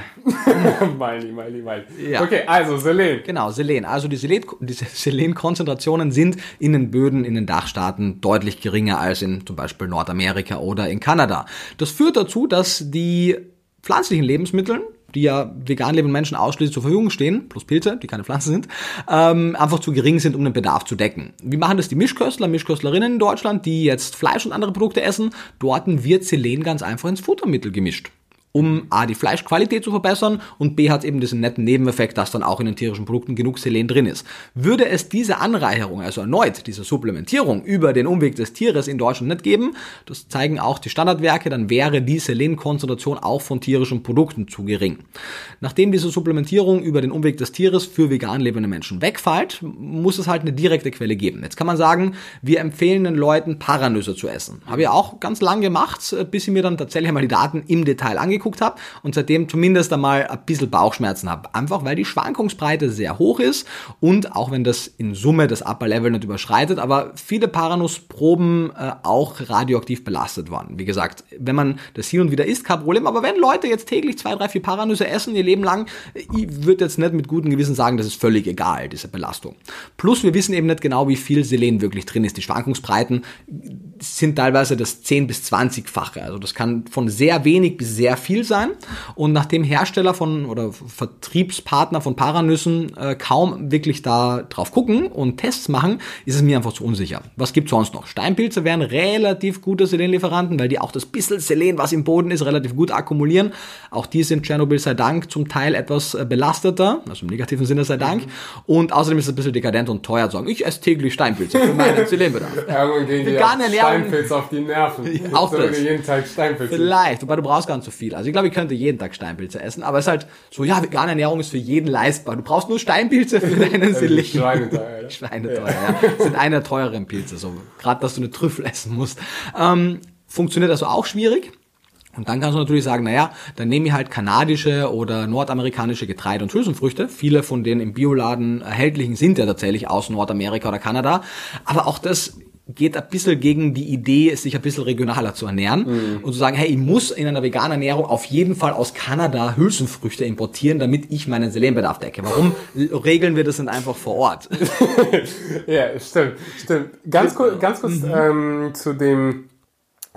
Miley, Miley, Miley. Ja. Okay, also Selen. Genau, Selen. Also die Selen, diese Selenkonzentrationen sind in den Böden, in den Dachstaaten deutlich geringer als in zum Beispiel Nordamerika oder in Kanada. Das führt dazu, dass die pflanzlichen Lebensmittel, die ja vegan lebenden Menschen ausschließlich zur Verfügung stehen, plus Pilze, die keine Pflanzen sind, ähm, einfach zu gering sind, um den Bedarf zu decken. Wie machen das die Mischköstler, Mischköstlerinnen in Deutschland, die jetzt Fleisch und andere Produkte essen? Dort wird Selen ganz einfach ins Futtermittel gemischt, um a, die Fleischqualität zu verbessern und b, hat eben diesen netten Nebeneffekt, dass dann auch in den tierischen Produkten genug Selen drin ist. Würde es diese Anreicherung, also erneut diese Supplementierung über den Umweg des Tieres in Deutschland nicht geben, das zeigen auch die Standardwerke, dann wäre die Selenkonzentration auch von tierischen Produkten zu gering. Nachdem diese Supplementierung über den Umweg des Tieres für vegan lebende Menschen wegfällt, muss es halt eine direkte Quelle geben. Jetzt kann man sagen, wir empfehlen den Leuten, Paranüsse zu essen. Habe ich auch ganz lang gemacht, bis ich mir dann tatsächlich mal die Daten im Detail angeguckt geguckt habe und seitdem zumindest einmal ein bisschen Bauchschmerzen habe. Einfach, weil die Schwankungsbreite sehr hoch ist und auch wenn das in Summe das Upper Level nicht überschreitet, aber viele Paranussproben äh, auch radioaktiv belastet waren. Wie gesagt, wenn man das hier und wieder isst, kein Problem, aber wenn Leute jetzt täglich zwei, drei, vier Paranüsse essen ihr Leben lang, ich würde jetzt nicht mit gutem Gewissen sagen, das ist völlig egal, diese Belastung. Plus, wir wissen eben nicht genau, wie viel Selen wirklich drin ist. Die Schwankungsbreiten sind teilweise das zehn- bis zwanzigfache. Also das kann von sehr wenig bis sehr viel sein. Und nachdem Hersteller von oder Vertriebspartner von Paranüssen äh, kaum wirklich da drauf gucken und Tests machen, ist es mir einfach zu unsicher. Was gibt es sonst noch? Steinpilze wären relativ gute Selenlieferanten, weil die auch das bisschen Selen, was im Boden ist, relativ gut akkumulieren. Auch die sind Tschernobyl sei Dank zum Teil etwas äh, belasteter, also im negativen Sinne sei Dank. Mhm. Und außerdem ist es ein bisschen dekadent und teuer zu sagen, ich esse täglich Steinpilze für meinen Selenbedarf. Ja, vegane Ernährung. Steinpilz auf die Nerven. Auch das. Jeden Tag Steinpilze. Vielleicht, wobei du brauchst gar nicht so viel. Also ich glaube, ich könnte jeden Tag Steinpilze essen, aber es ist halt so, ja, vegane Ernährung ist für jeden leistbar. Du brauchst nur Steinpilze für deinen Selen. Schweineteuer. Schweineteuer, ja. ja. Das sind einer der teureren Pilze, so. Gerade, dass du eine Trüffel essen musst. Ähm, funktioniert also auch schwierig. Und dann kannst du natürlich sagen, naja, dann nehme ich halt kanadische oder nordamerikanische Getreide- und Hülsenfrüchte. Viele von denen im Bioladen erhältlichen sind ja tatsächlich aus Nordamerika oder Kanada. Aber auch das geht ein bisschen gegen die Idee, sich ein bisschen regionaler zu ernähren mm. und zu sagen, hey, ich muss in einer veganen Ernährung auf jeden Fall aus Kanada Hülsenfrüchte importieren, damit ich meinen Selenbedarf decke. Warum regeln wir das denn einfach vor Ort? Ja, stimmt, stimmt. Ganz kurz, ganz kurz mhm. ähm, zu dem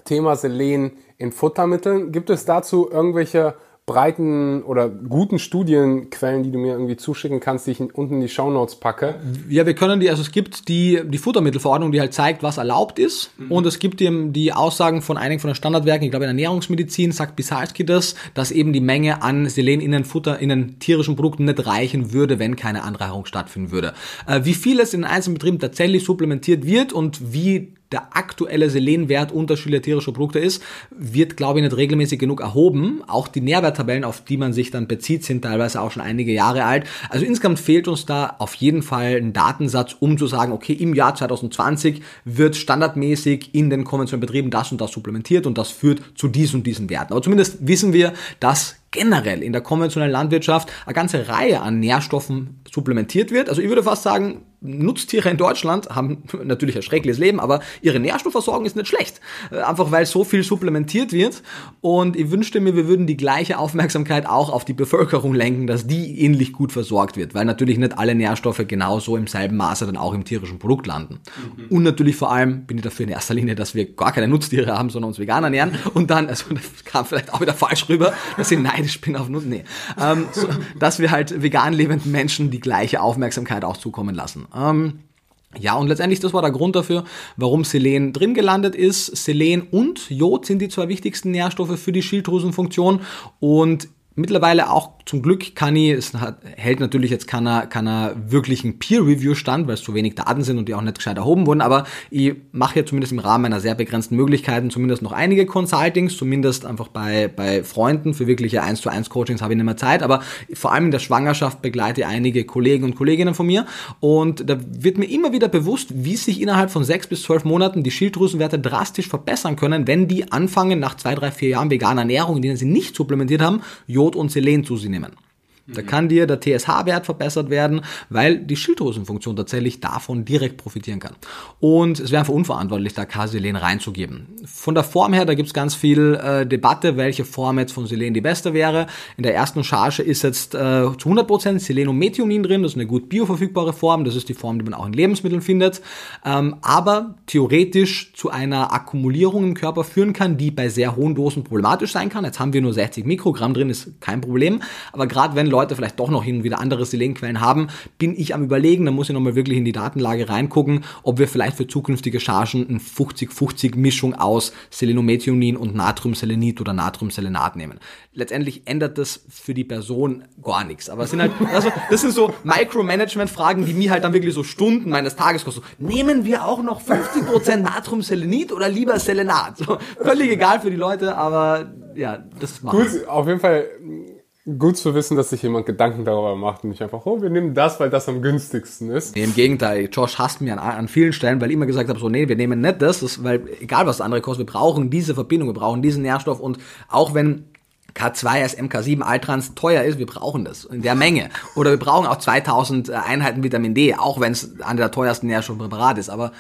Thema Selen in Futtermitteln. Gibt es dazu irgendwelche breiten oder guten Studienquellen, die du mir irgendwie zuschicken kannst, die ich unten in die Shownotes packe? Ja, wir können die, also es gibt die, die Futtermittelverordnung, die halt zeigt, was erlaubt ist. Mhm. Und es gibt eben die Aussagen von einigen von den Standardwerken, ich glaube in Ernährungsmedizin sagt Bisalski das, dass eben die Menge an Selen in den Futter, in den tierischen Produkten nicht reichen würde, wenn keine Anreicherung stattfinden würde. Wie viel es in einzelnen Betrieben tatsächlich supplementiert wird und wie der aktuelle Selenwert unterschiedlicher tierischer Produkte ist, wird, glaube ich, nicht regelmäßig genug erhoben. Auch die Nährwerttabellen, auf die man sich dann bezieht, sind teilweise auch schon einige Jahre alt. Also insgesamt fehlt uns da auf jeden Fall ein Datensatz, um zu sagen, okay, im Jahr zwanzig zwanzig wird standardmäßig in den konventionellen Betrieben das und das supplementiert und das führt zu diesen und diesen Werten. Aber zumindest wissen wir, dass generell in der konventionellen Landwirtschaft eine ganze Reihe an Nährstoffen supplementiert wird. Also ich würde fast sagen, Nutztiere in Deutschland haben natürlich ein schreckliches Leben, aber ihre Nährstoffversorgung ist nicht schlecht, einfach weil so viel supplementiert wird. Und ich wünschte mir, wir würden die gleiche Aufmerksamkeit auch auf die Bevölkerung lenken, dass die ähnlich gut versorgt wird, weil natürlich nicht alle Nährstoffe genauso im selben Maße dann auch im tierischen Produkt landen. Mhm. Und natürlich vor allem bin ich dafür in erster Linie, dass wir gar keine Nutztiere haben, sondern uns vegan ernähren. Und dann, also das kam vielleicht auch wieder falsch rüber, dass ich neidisch bin auf Nutztiere. Nee. Ähm, so, dass wir halt vegan lebenden Menschen die gleiche Aufmerksamkeit auch zukommen lassen. Ähm, ja, und letztendlich, das war der Grund dafür, warum Selen drin gelandet ist. Selen und Jod sind die zwei wichtigsten Nährstoffe für die Schilddrüsenfunktion und mittlerweile auch zum Glück kann ich, es hat, hält natürlich jetzt keiner, keiner wirklichen Peer-Review stand, weil es zu wenig Daten sind und die auch nicht gescheit erhoben wurden, aber ich mache ja zumindest im Rahmen meiner sehr begrenzten Möglichkeiten zumindest noch einige Consultings, zumindest einfach bei, bei Freunden, für wirkliche eins zu eins Coachings habe ich nicht mehr Zeit, aber vor allem in der Schwangerschaft begleite ich einige Kollegen und Kolleginnen von mir und da wird mir immer wieder bewusst, wie sich innerhalb von sechs bis zwölf Monaten die Schilddrüsenwerte drastisch verbessern können, wenn die anfangen nach zwei, drei, vier Jahren veganer Ernährung, in denen sie nicht supplementiert haben, Jod und Selen zu sich nehmen. Da kann dir der T S H-Wert verbessert werden, weil die Schilddrüsenfunktion tatsächlich davon direkt profitieren kann. Und es wäre einfach unverantwortlich, da kein Selen reinzugeben. Von der Form her, da gibt es ganz viel äh, Debatte, welche Form jetzt von Selen die beste wäre. In der ersten Charge ist jetzt äh, zu hundert Prozent Selenometionin drin, das ist eine gut bioverfügbare Form, das ist die Form, die man auch in Lebensmitteln findet, ähm, aber theoretisch zu einer Akkumulierung im Körper führen kann, die bei sehr hohen Dosen problematisch sein kann. Jetzt haben wir nur sechzig Mikrogramm drin, ist kein Problem, aber gerade wenn Leute vielleicht doch noch hin und wieder andere Selenquellen haben, bin ich am Überlegen, da muss ich nochmal wirklich in die Datenlage reingucken, ob wir vielleicht für zukünftige Chargen eine fünfzig fünfzig Mischung aus Selenometionin und Natriumselenit oder Natriumselenat nehmen. Letztendlich ändert das für die Person gar nichts, aber es sind halt, also das sind so Micromanagement-Fragen, die mir halt dann wirklich so Stunden meines Tages kosten. Nehmen wir auch noch fünfzig Prozent Natriumselenit oder lieber Selenat? So, völlig egal für die Leute, aber ja, das machen wir. Gut, auf jeden Fall. Gut zu wissen, dass sich jemand Gedanken darüber macht und nicht einfach, oh, wir nehmen das, weil das am günstigsten ist. Nee, im Gegenteil, Josh hasst mich an, an vielen Stellen, weil ich immer gesagt habe, so, nee, wir nehmen nicht das, das weil egal was das andere kostet, wir brauchen diese Verbindung, wir brauchen diesen Nährstoff und auch wenn K zwei als M K sieben Altrans teuer ist, wir brauchen das in der Menge. Oder wir brauchen auch zweitausend Einheiten Vitamin D, auch wenn es einer der teuersten Nährstoffpräparate ist. Aber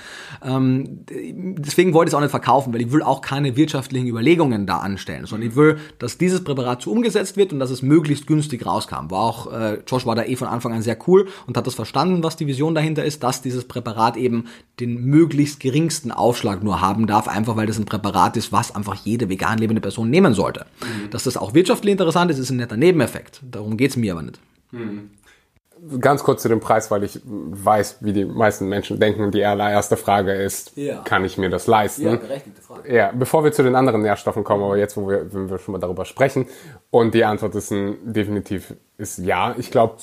ähm, deswegen wollte ich es auch nicht verkaufen, weil ich will auch keine wirtschaftlichen Überlegungen da anstellen, sondern ich will, dass dieses Präparat so umgesetzt wird und dass es möglichst günstig rauskam. War auch äh, Josh war da eh von Anfang an sehr cool und hat das verstanden, was die Vision dahinter ist, dass dieses Präparat eben den möglichst geringsten Aufschlag nur haben darf, einfach weil das ein Präparat ist, was einfach jede vegan lebende Person nehmen sollte. Mhm. Dass das auch wirtschaftlich interessant ist, ist ein netter Nebeneffekt. Darum geht es mir aber nicht. Mhm. Ganz kurz zu dem Preis, weil ich weiß, wie die meisten Menschen denken und die allererste Frage ist, ja. Kann ich mir das leisten? Ja, berechtigte Frage. Ja, bevor wir zu den anderen Nährstoffen kommen, aber jetzt, wo wir, wenn wir schon mal darüber sprechen und die Antwort ist ein, definitiv ist ja. Ich glaube,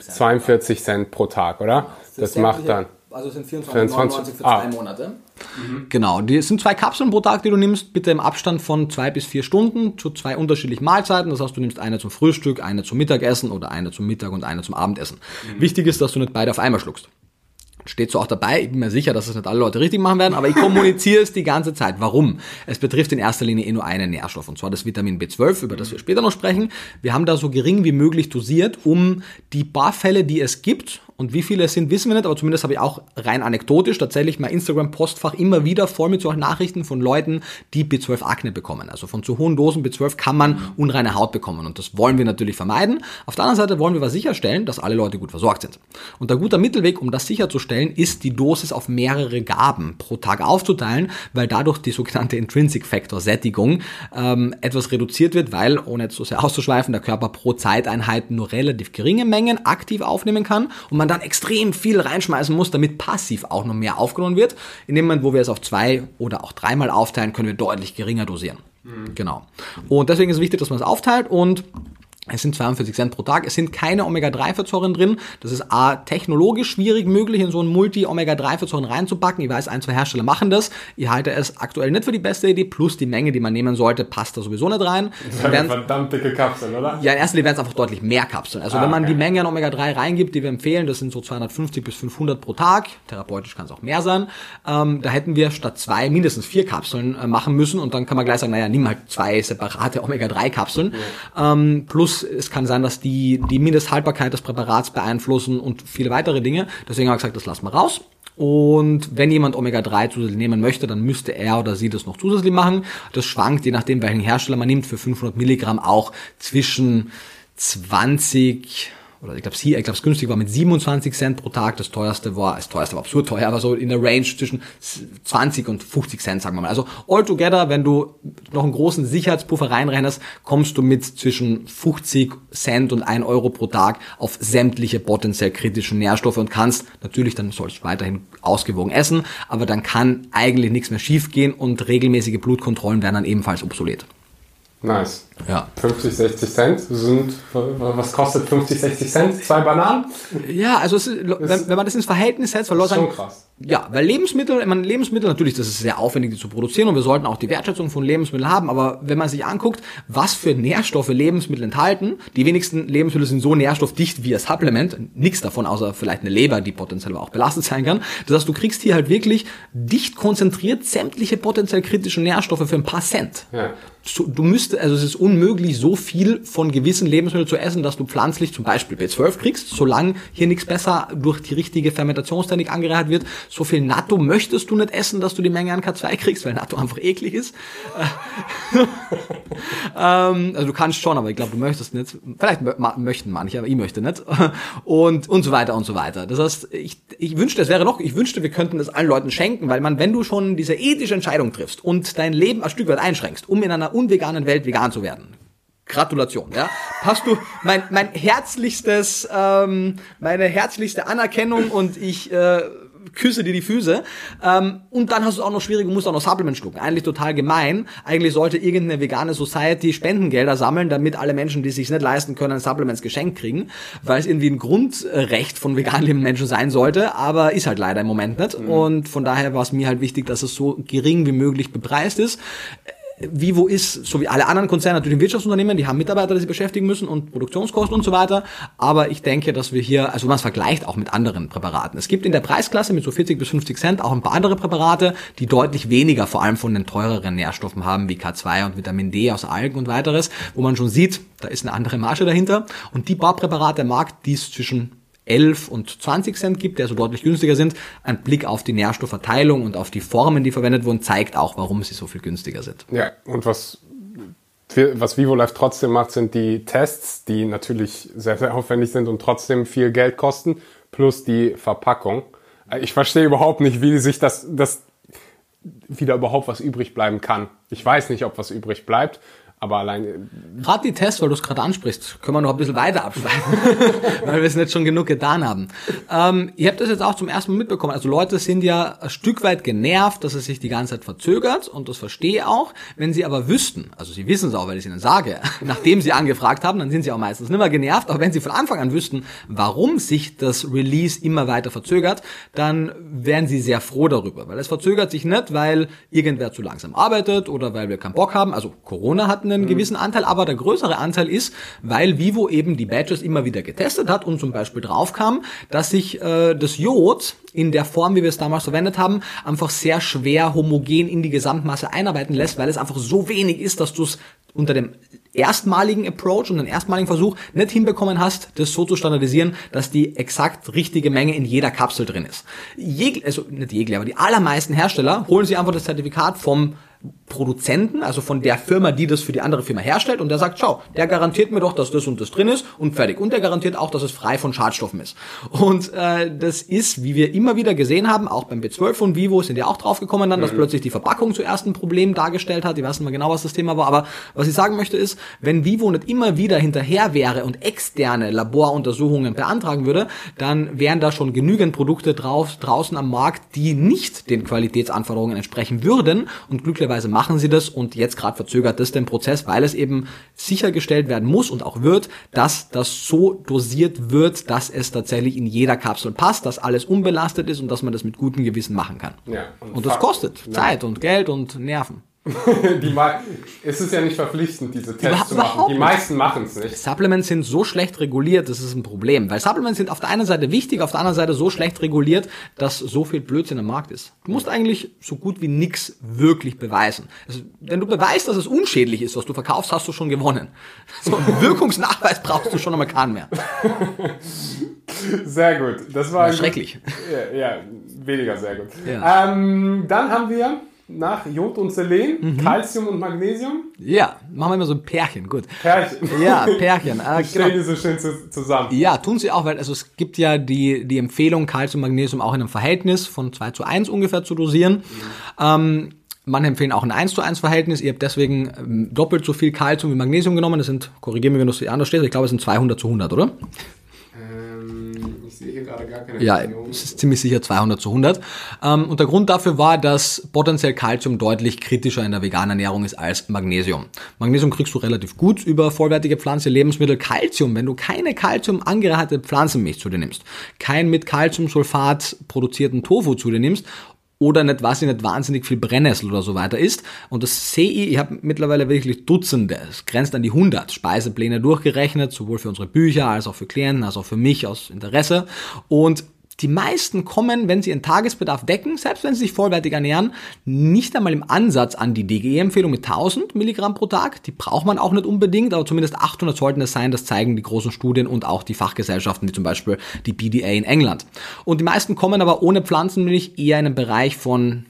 zweiundvierzig Cent pro Tag, oder? Ja, das das macht dann... Also es sind vierundzwanzig neunundneunzig für ah. zwei Monate. Mhm. Genau, es sind zwei Kapseln pro Tag, die du nimmst, bitte im Abstand von zwei bis vier Stunden zu zwei unterschiedlichen Mahlzeiten. Das heißt, du nimmst eine zum Frühstück, eine zum Mittagessen oder eine zum Mittag und eine zum Abendessen. Mhm. Wichtig ist, dass du nicht beide auf einmal schluckst. Steht so auch dabei, ich bin mir sicher, dass es nicht alle Leute richtig machen werden, aber ich kommuniziere es die ganze Zeit. Warum? Es betrifft in erster Linie eh nur einen Nährstoff, und zwar das Vitamin B zwölf, über das wir später noch sprechen. Wir haben da so gering wie möglich dosiert, um die paar Fälle, die es gibt, Und wie viele es sind, wissen wir nicht, aber zumindest habe ich auch rein anekdotisch tatsächlich mein Instagram-Postfach immer wieder voll mit solchen Nachrichten von Leuten, die B zwölf Akne bekommen. Also von zu hohen Dosen B zwölf kann man unreine Haut bekommen und das wollen wir natürlich vermeiden. Auf der anderen Seite wollen wir aber sicherstellen, dass alle Leute gut versorgt sind. Und der gute Mittelweg, um das sicherzustellen, ist die Dosis auf mehrere Gaben pro Tag aufzuteilen, weil dadurch die sogenannte Intrinsic Factor Sättigung ähm, etwas reduziert wird, weil, ohne jetzt so sehr auszuschweifen, der Körper pro Zeiteinheit nur relativ geringe Mengen aktiv aufnehmen kann und man dann extrem viel reinschmeißen muss, damit passiv auch noch mehr aufgenommen wird. In dem Moment, wo wir es auf zwei oder auch dreimal aufteilen, können wir deutlich geringer dosieren. Mhm. Genau. Und deswegen ist es wichtig, dass man es aufteilt und es sind zweiundvierzig Cent pro Tag. Es sind keine Omega drei Fettsäuren drin. Das ist a, technologisch schwierig möglich, in so ein Multi-Omega drei Fettsäuren reinzupacken. Ich weiß, ein, zwei Hersteller machen das. Ich halte es aktuell nicht für die beste Idee. Plus die Menge, die man nehmen sollte, passt da sowieso nicht rein. Das sind verdammt dicke Kapseln, oder? Ja, in erster Linie werden es einfach deutlich mehr Kapseln. Also ah, wenn man okay. die Menge an Omega drei reingibt, die wir empfehlen, das sind so zweihundertfünfzig bis fünfhundert pro Tag. Therapeutisch kann es auch mehr sein. Ähm, da hätten wir statt zwei mindestens vier Kapseln äh, machen müssen. Und dann kann man gleich sagen, naja, nimm halt zwei separate Omega drei Kapseln. Okay. Ähm, plus es kann sein, dass die die Mindesthaltbarkeit des Präparats beeinflussen und viele weitere Dinge. Deswegen habe ich gesagt, das lassen wir raus. Und wenn jemand Omega drei zusätzlich nehmen möchte, dann müsste er oder sie das noch zusätzlich machen. Das schwankt, je nachdem, welchen Hersteller man nimmt, für fünfhundert Milligramm auch zwischen zwanzig... oder ich glaube, ich glaube, es günstig war mit siebenundzwanzig Cent pro Tag. Das teuerste war, das teuerste war absurd teuer, aber so in der Range zwischen zwanzig und fünfzig Cent, sagen wir mal. Also all together, wenn du noch einen großen Sicherheitspuffer reinrechnest, kommst du mit zwischen fünfzig Cent und ein Euro pro Tag auf sämtliche potenziell kritischen Nährstoffe und kannst natürlich, dann sollst du weiterhin ausgewogen essen, aber dann kann eigentlich nichts mehr schief gehen und regelmäßige Blutkontrollen werden dann ebenfalls obsolet. Nice. Ja. fünfzig, sechzig Cent sind, was kostet fünfzig, sechzig Cent? Zwei Bananen? Ja, also, es, wenn, wenn man das ins Verhältnis setzt, weil Leute sagen, schon krass. Ja, weil Lebensmittel, man Lebensmittel, natürlich, das ist sehr aufwendig, die zu produzieren und wir sollten auch die Wertschätzung von Lebensmitteln haben, aber wenn man sich anguckt, was für Nährstoffe Lebensmittel enthalten, die wenigsten Lebensmittel sind so nährstoffdicht wie ein Supplement, nichts davon, außer vielleicht eine Leber, die potenziell auch belastet sein kann. Das heißt, du kriegst hier halt wirklich dicht konzentriert sämtliche potenziell kritische Nährstoffe für ein paar Cent. Ja. Du müsstest, also es ist unmöglich, so viel von gewissen Lebensmitteln zu essen, dass du pflanzlich zum Beispiel B zwölf kriegst, solange hier nichts besser durch die richtige Fermentationstechnik angereichert wird. So viel Natto möchtest du nicht essen, dass du die Menge an K zwei kriegst, weil Natto einfach eklig ist. ähm, also du kannst schon, aber ich glaube, du möchtest nicht. Vielleicht ma- möchten manche, aber ich möchte nicht. Und, und so weiter und so weiter. Das heißt, ich, ich wünschte, es wäre noch, ich wünschte, wir könnten das allen Leuten schenken, weil man, wenn du schon diese ethische Entscheidung triffst und dein Leben ein Stück weit einschränkst, um in einer unveganen Welt vegan zu werden. Gratulation, ja. Hast du mein, mein herzlichstes, ähm, meine herzlichste Anerkennung und ich, äh, küsse dir die Füße. Ähm, und dann hast du auch noch schwierig, du musst auch noch Supplements schlucken. Eigentlich total gemein. Eigentlich sollte irgendeine vegane Society Spendengelder sammeln, damit alle Menschen, die es sich nicht leisten können, Supplements geschenkt kriegen, weil es irgendwie ein Grundrecht von vegan lebenden Menschen sein sollte, aber ist halt leider im Moment nicht. Mhm. Und von daher war es mir halt wichtig, dass es so gering wie möglich bepreist ist. Vivo ist, so wie alle anderen Konzerne, natürlich ein Wirtschaftsunternehmen, die haben Mitarbeiter, die sie beschäftigen müssen und Produktionskosten und so weiter, aber ich denke, dass wir hier, also wenn man es vergleicht auch mit anderen Präparaten, es gibt in der Preisklasse mit so vierzig bis fünfzig Cent auch ein paar andere Präparate, die deutlich weniger vor allem von den teureren Nährstoffen haben, wie K zwei und Vitamin D aus Algen und weiteres, wo man schon sieht, da ist eine andere Marge dahinter und die paar Präparate im Markt, die es zwischen elf und zwanzig Cent gibt, die also deutlich günstiger sind. Ein Blick auf die Nährstoffverteilung und auf die Formen, die verwendet wurden, zeigt auch, warum sie so viel günstiger sind. Ja, und was, was Vivo Life trotzdem macht, sind die Tests, die natürlich sehr, sehr aufwendig sind und trotzdem viel Geld kosten, plus die Verpackung. Ich verstehe überhaupt nicht, wie sich das, das wieder überhaupt was übrig bleiben kann. Ich weiß nicht, ob was übrig bleibt. Aber allein gerade die Tests, weil du es gerade ansprichst, können wir noch ein bisschen weiter abschweifen, weil wir es nicht schon genug getan haben. Ähm, ihr habt das jetzt auch zum ersten Mal mitbekommen. Also Leute sind ja ein Stück weit genervt, dass es sich die ganze Zeit verzögert und das verstehe ich auch. Wenn sie aber wüssten, also sie wissen es auch, weil ich es ihnen sage, nachdem sie angefragt haben, dann sind sie auch meistens nicht mehr genervt. Aber wenn sie von Anfang an wüssten, warum sich das Release immer weiter verzögert, dann wären sie sehr froh darüber, weil es verzögert sich nicht, weil irgendwer zu langsam arbeitet oder weil wir keinen Bock haben. Also Corona hatten einen mhm. gewissen Anteil, aber der größere Anteil ist, weil Vivo eben die Batches immer wieder getestet hat und zum Beispiel draufkam, dass sich äh, das Jod in der Form, wie wir es damals verwendet haben, einfach sehr schwer homogen in die Gesamtmasse einarbeiten lässt, weil es einfach so wenig ist, dass du es unter dem erstmaligen Approach und den erstmaligen Versuch nicht hinbekommen hast, das so zu standardisieren, dass die exakt richtige Menge in jeder Kapsel drin ist. Jegle, also nicht jegle, aber die allermeisten Hersteller holen sich einfach das Zertifikat vom Produzenten, also von der Firma, die das für die andere Firma herstellt, und der sagt, schau, der garantiert mir doch, dass das und das drin ist und fertig. Und der garantiert auch, dass es frei von Schadstoffen ist. Und äh, das ist, wie wir immer wieder gesehen haben, auch beim B zwölf von Vivo sind ja auch draufgekommen dann, dass mhm. plötzlich die Verpackung zuerst ein Problem dargestellt hat. Ich weiß nicht mal genau, was das Thema war, aber was ich sagen möchte ist, wenn Vivo nicht immer wieder hinterher wäre und externe Laboruntersuchungen beantragen würde, dann wären da schon genügend Produkte drauf, draußen am Markt, die nicht den Qualitätsanforderungen entsprechen würden, und glücklicherweise machen sie das, und jetzt gerade verzögert das den Prozess, weil es eben sichergestellt werden muss und auch wird, dass das so dosiert wird, dass es tatsächlich in jeder Kapsel passt, dass alles unbelastet ist und dass man das mit gutem Gewissen machen kann. Ja, und, und das kostet ja Zeit und Geld und Nerven. Die Ma- es ist ja nicht verpflichtend, diese Tests zu machen. Die meisten machen es nicht. Supplements sind so schlecht reguliert, das ist ein Problem. Weil Supplements sind auf der einen Seite wichtig, auf der anderen Seite so schlecht reguliert, dass so viel Blödsinn am Markt ist. Du musst eigentlich so gut wie nichts wirklich beweisen. Also, wenn du beweist, dass es unschädlich ist, was du verkaufst, hast du schon gewonnen. So einen Wirkungsnachweis brauchst du schon einmal keinen mehr. Sehr gut. Das war schrecklich. Ja, ja, weniger sehr gut. Ja. Ähm, dann haben wir nach Jod und Selen, mhm. Calcium und Magnesium. Ja, machen wir immer so ein Pärchen, gut. Pärchen. Ja, Pärchen. Äh, die stehen genau. Die so schön zu, zusammen. Ja, tun sie auch, weil also es gibt ja die die Empfehlung, Calcium und Magnesium auch in einem Verhältnis von zwei zu eins ungefähr zu dosieren. Mhm. Ähm, Manche empfehlen auch ein eins zu eins Verhältnis. Ihr habt deswegen doppelt so viel Calcium wie Magnesium genommen. Das sind, korrigieren wir, wenn das anders steht, ich glaube, es sind zweihundert zu hundert, oder? Ja, es ist ziemlich sicher zweihundert zu hundert. Und der Grund dafür war, dass potenziell Kalzium deutlich kritischer in der veganen Ernährung ist als Magnesium. Magnesium kriegst du relativ gut über vollwertige pflanzliche Lebensmittel. Kalzium, wenn du keine Kalzium angereicherte Pflanzenmilch zu dir nimmst, kein mit Kalziumsulfat produzierten Tofu zu dir nimmst, oder nicht, was ich nicht, wahnsinnig viel Brennnessel oder so weiter isst. Und das sehe ich, ich habe mittlerweile wirklich Dutzende, es grenzt an die hundert Speisepläne durchgerechnet, sowohl für unsere Bücher als auch für Klienten, als auch für mich aus Interesse. Und die meisten kommen, wenn sie ihren Tagesbedarf decken, selbst wenn sie sich vollwertig ernähren, nicht einmal im Ansatz an die D G E-Empfehlung mit tausend Milligramm pro Tag. Die braucht man auch nicht unbedingt, aber zumindest achthundert sollten es sein. Das zeigen die großen Studien und auch die Fachgesellschaften, wie zum Beispiel die B D A in England. Und die meisten kommen aber ohne Pflanzenmilch eher in einen Bereich von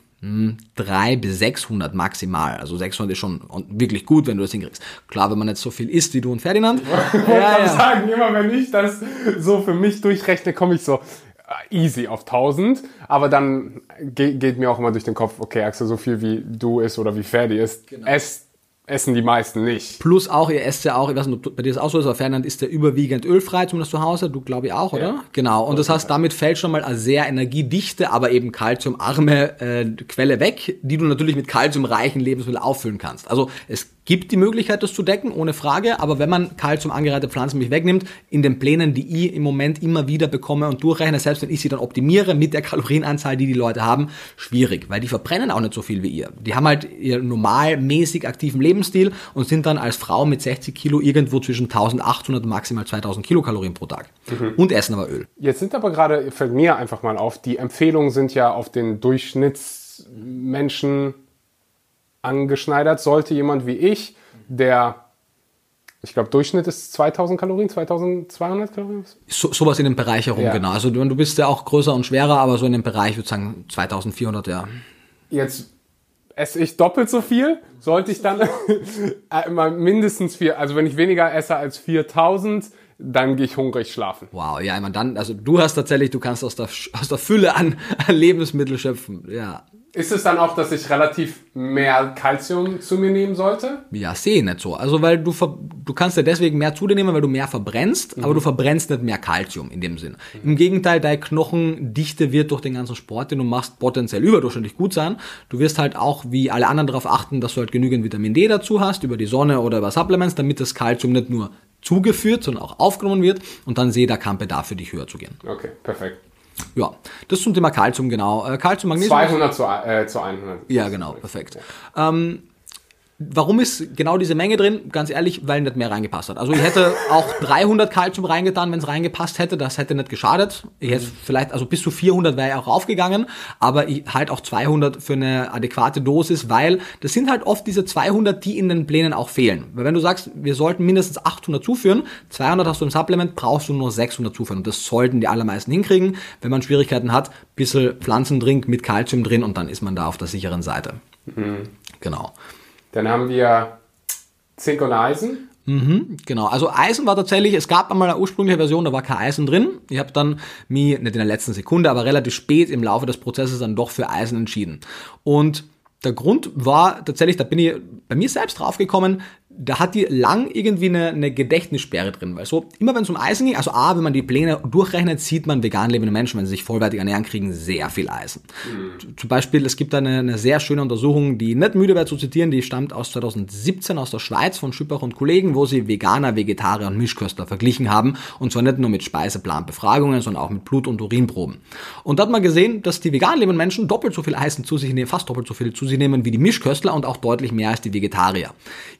dreihundert bis sechshundert maximal. Also sechshundert ist schon wirklich gut, wenn du das hinkriegst. Klar, wenn man nicht so viel isst wie du und Ferdinand. Ich wollte ja, ja. sagen, immer wenn ich das so für mich durchrechne, komme ich so easy auf tausend, aber dann ge- geht mir auch immer durch den Kopf, okay, Axel, so viel wie du isst oder wie Ferdi isst, genau. es, essen die meisten nicht. Plus auch, ihr esst ja auch, ich weiß nicht, ob bei dir das auch so ist, aber Ferdinand ist ja überwiegend ölfrei, zumindest zu Hause, du glaube ich auch, oder? Ja. Genau, und das heißt, damit fällt schon mal eine sehr energiedichte, aber eben kalziumarme äh, Quelle weg, die du natürlich mit kalziumreichen Lebensmitteln auffüllen kannst. Also es gibt die Möglichkeit, das zu decken, ohne Frage, aber wenn man Kalzium angereihte Pflanzenmilch wegnimmt, in den Plänen, die ich im Moment immer wieder bekomme und durchrechne, selbst wenn ich sie dann optimiere mit der Kalorienanzahl, die die Leute haben, schwierig, weil die verbrennen auch nicht so viel wie ihr. Die haben halt ihren normalmäßig aktiven Lebensstil und sind dann als Frau mit sechzig Kilo irgendwo zwischen eintausendachthundert und maximal zweitausend Kilokalorien pro Tag mhm. und essen aber Öl. Jetzt sind aber gerade, fällt mir einfach mal auf, die Empfehlungen sind ja auf den Durchschnittsmenschen angeschneidert. Sollte jemand wie ich, der, ich glaube, Durchschnitt ist zweitausend Kalorien, zweitausendzweihundert Kalorien? So, sowas in dem Bereich herum, ja. Genau. Also du bist ja auch größer und schwerer, aber so in dem Bereich, würde ich sagen, zweitausendvierhundert, ja. Jetzt esse ich doppelt so viel, sollte ich dann mal mindestens vier, also wenn ich weniger esse als viertausend, dann gehe ich hungrig schlafen. Wow, ja, ich meine, dann, also du hast tatsächlich, du kannst aus der, aus der Fülle an, an Lebensmittel schöpfen, ja. Ist es dann auch, dass ich relativ mehr Kalzium zu mir nehmen sollte? Ja, sehe ich nicht so. Also, weil du ver- du kannst ja deswegen mehr zu dir nehmen, weil du mehr verbrennst, mhm. aber du verbrennst nicht mehr Kalzium in dem Sinne. Mhm. Im Gegenteil, deine Knochendichte wird durch den ganzen Sport, den du machst, potenziell überdurchschnittlich gut sein. Du wirst halt auch, wie alle anderen, darauf achten, dass du halt genügend Vitamin D dazu hast, über die Sonne oder über Supplements, damit das Kalzium nicht nur zugeführt, sondern auch aufgenommen wird. Und dann sehe ich da keinen Bedarf für dich, höher zu gehen. Okay, perfekt. Ja, das zum Thema Kalzium, genau. Kalzium, Magnesium. zweihundert zu, äh, zu hundert. Ja, genau, perfekt. Ähm, Warum ist genau diese Menge drin? Ganz ehrlich, weil nicht mehr reingepasst hat. Also ich hätte auch dreihundert Kalzium reingetan, wenn es reingepasst hätte. Das hätte nicht geschadet. Ich hätte vielleicht, also bis zu vierhundert wäre ja auch raufgegangen, aber ich halt auch zweihundert für eine adäquate Dosis, weil das sind halt oft diese zweihundert, die in den Plänen auch fehlen. Weil wenn du sagst, wir sollten mindestens achthundert zuführen, zweihundert hast du im Supplement, brauchst du nur sechshundert zuführen. Und das sollten die allermeisten hinkriegen. Wenn man Schwierigkeiten hat, bisschen Pflanzendrink mit Kalzium drin und dann ist man da auf der sicheren Seite. Mhm. Genau. Dann haben wir Zink und Eisen. Mhm, genau. Also Eisen war tatsächlich, es gab einmal eine ursprüngliche Version, da war kein Eisen drin. Ich habe dann mich, nicht in der letzten Sekunde, aber relativ spät im Laufe des Prozesses dann doch für Eisen entschieden. Und der Grund war tatsächlich, da bin ich bei mir selbst draufgekommen, da hat die lang irgendwie eine, eine Gedächtnissperre drin, weil so immer wenn es um Eisen ging, also A, wenn man die Pläne durchrechnet, sieht man vegan lebende Menschen, wenn sie sich vollwertig ernähren, kriegen sehr viel Eisen. Mhm. Zum Beispiel, es gibt da eine, eine sehr schöne Untersuchung, die nicht müde wäre zu zitieren, die stammt aus zwanzig siebzehn aus der Schweiz von Schüpbach und Kollegen, wo sie Veganer, Vegetarier und Mischköstler verglichen haben und zwar nicht nur mit Speiseplanbefragungen, sondern auch mit Blut- und Urinproben. Und da hat man gesehen, dass die vegan lebenden Menschen doppelt so viel Eisen zu sich nehmen, fast doppelt so viel zu sich nehmen wie die Mischköstler und auch deutlich mehr als die Vegetarier.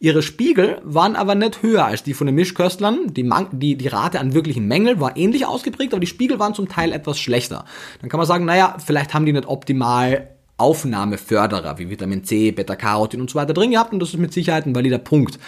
Ihre Spiegel waren aber nicht höher als die von den Mischköstlern. Die, Man- die, die Rate an wirklichen Mängeln war ähnlich ausgeprägt, aber die Spiegel waren zum Teil etwas schlechter. Dann kann man sagen, naja, vielleicht haben die nicht optimal Aufnahmeförderer wie Vitamin C, Beta-Carotin und so weiter drin gehabt und das ist mit Sicherheit ein valider Punkt.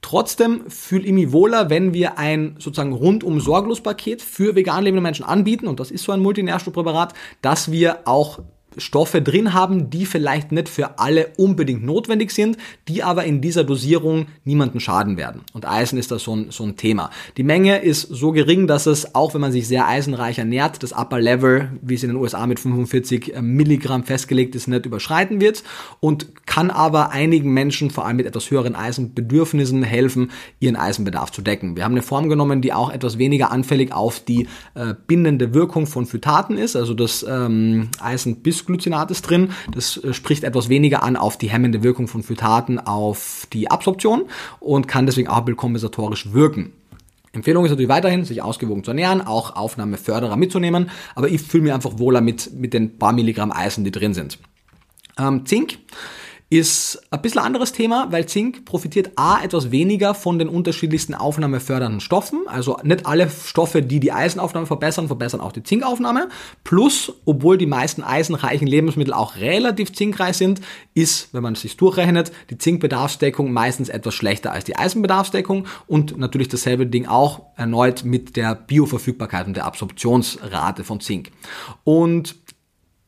Trotzdem fühle ich mich wohler, wenn wir ein sozusagen rundum sorglos Paket für vegan lebende Menschen anbieten und das ist so ein Multinährstoffpräparat, dass wir auch Stoffe drin haben, die vielleicht nicht für alle unbedingt notwendig sind, die aber in dieser Dosierung niemandem schaden werden. Und Eisen ist da so ein, so ein Thema. Die Menge ist so gering, dass es, auch wenn man sich sehr eisenreich ernährt, das Upper Level, wie es in den U S A mit fünfundvierzig Milligramm festgelegt ist, nicht überschreiten wird und kann aber einigen Menschen, vor allem mit etwas höheren Eisenbedürfnissen, helfen, ihren Eisenbedarf zu decken. Wir haben eine Form genommen, die auch etwas weniger anfällig auf die äh, bindende Wirkung von Phytaten ist, also das ähm, Eisen bis Glycinat ist drin, das äh, spricht etwas weniger an auf die hemmende Wirkung von Phytaten auf die Absorption und kann deswegen auch kompensatorisch wirken. Empfehlung ist natürlich weiterhin, sich ausgewogen zu ernähren, auch Aufnahmeförderer mitzunehmen, aber ich fühle mich einfach wohler mit, mit den paar Milligramm Eisen, die drin sind. Ähm, Zink ist ein bisschen ein anderes Thema, weil Zink profitiert a. etwas weniger von den unterschiedlichsten aufnahmefördernden Stoffen, also nicht alle Stoffe, die die Eisenaufnahme verbessern, verbessern auch die Zinkaufnahme, plus, obwohl die meisten eisenreichen Lebensmittel auch relativ zinkreich sind, ist, wenn man es sich durchrechnet, die Zinkbedarfsdeckung meistens etwas schlechter als die Eisenbedarfsdeckung und natürlich dasselbe Ding auch erneut mit der Bioverfügbarkeit und der Absorptionsrate von Zink. Und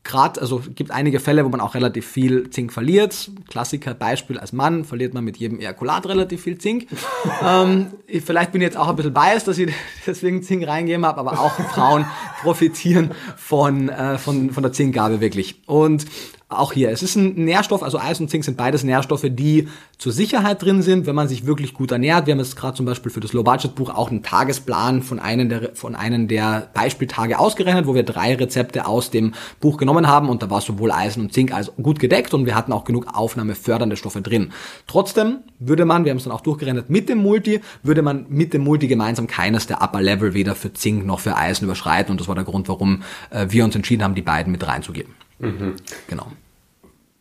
Grad, also es gibt einige Fälle, wo man auch relativ viel Zink verliert. Klassiker Beispiel als Mann verliert man mit jedem Ejakulat relativ viel Zink. ähm, ich, vielleicht bin ich jetzt auch ein bisschen biased, dass ich deswegen Zink reingeben habe, aber auch Frauen profitieren von, äh, von, von der Zinkgabe wirklich. Und auch hier, es ist ein Nährstoff, also Eisen und Zink sind beides Nährstoffe, die zur Sicherheit drin sind, wenn man sich wirklich gut ernährt. Wir haben jetzt gerade zum Beispiel für das Low-Budget-Buch auch einen Tagesplan von einem der, von einem der Beispieltage ausgerechnet, wo wir drei Rezepte aus dem Buch genommen haben und da war sowohl Eisen und Zink also gut gedeckt und wir hatten auch genug aufnahmefördernde Stoffe drin. Trotzdem würde man, wir haben es dann auch durchgerechnet mit dem Multi, würde man mit dem Multi gemeinsam keines der Upper Level weder für Zink noch für Eisen überschreiten und das war der Grund, warum äh, wir uns entschieden haben, die beiden mit reinzugeben. Mhm. Genau.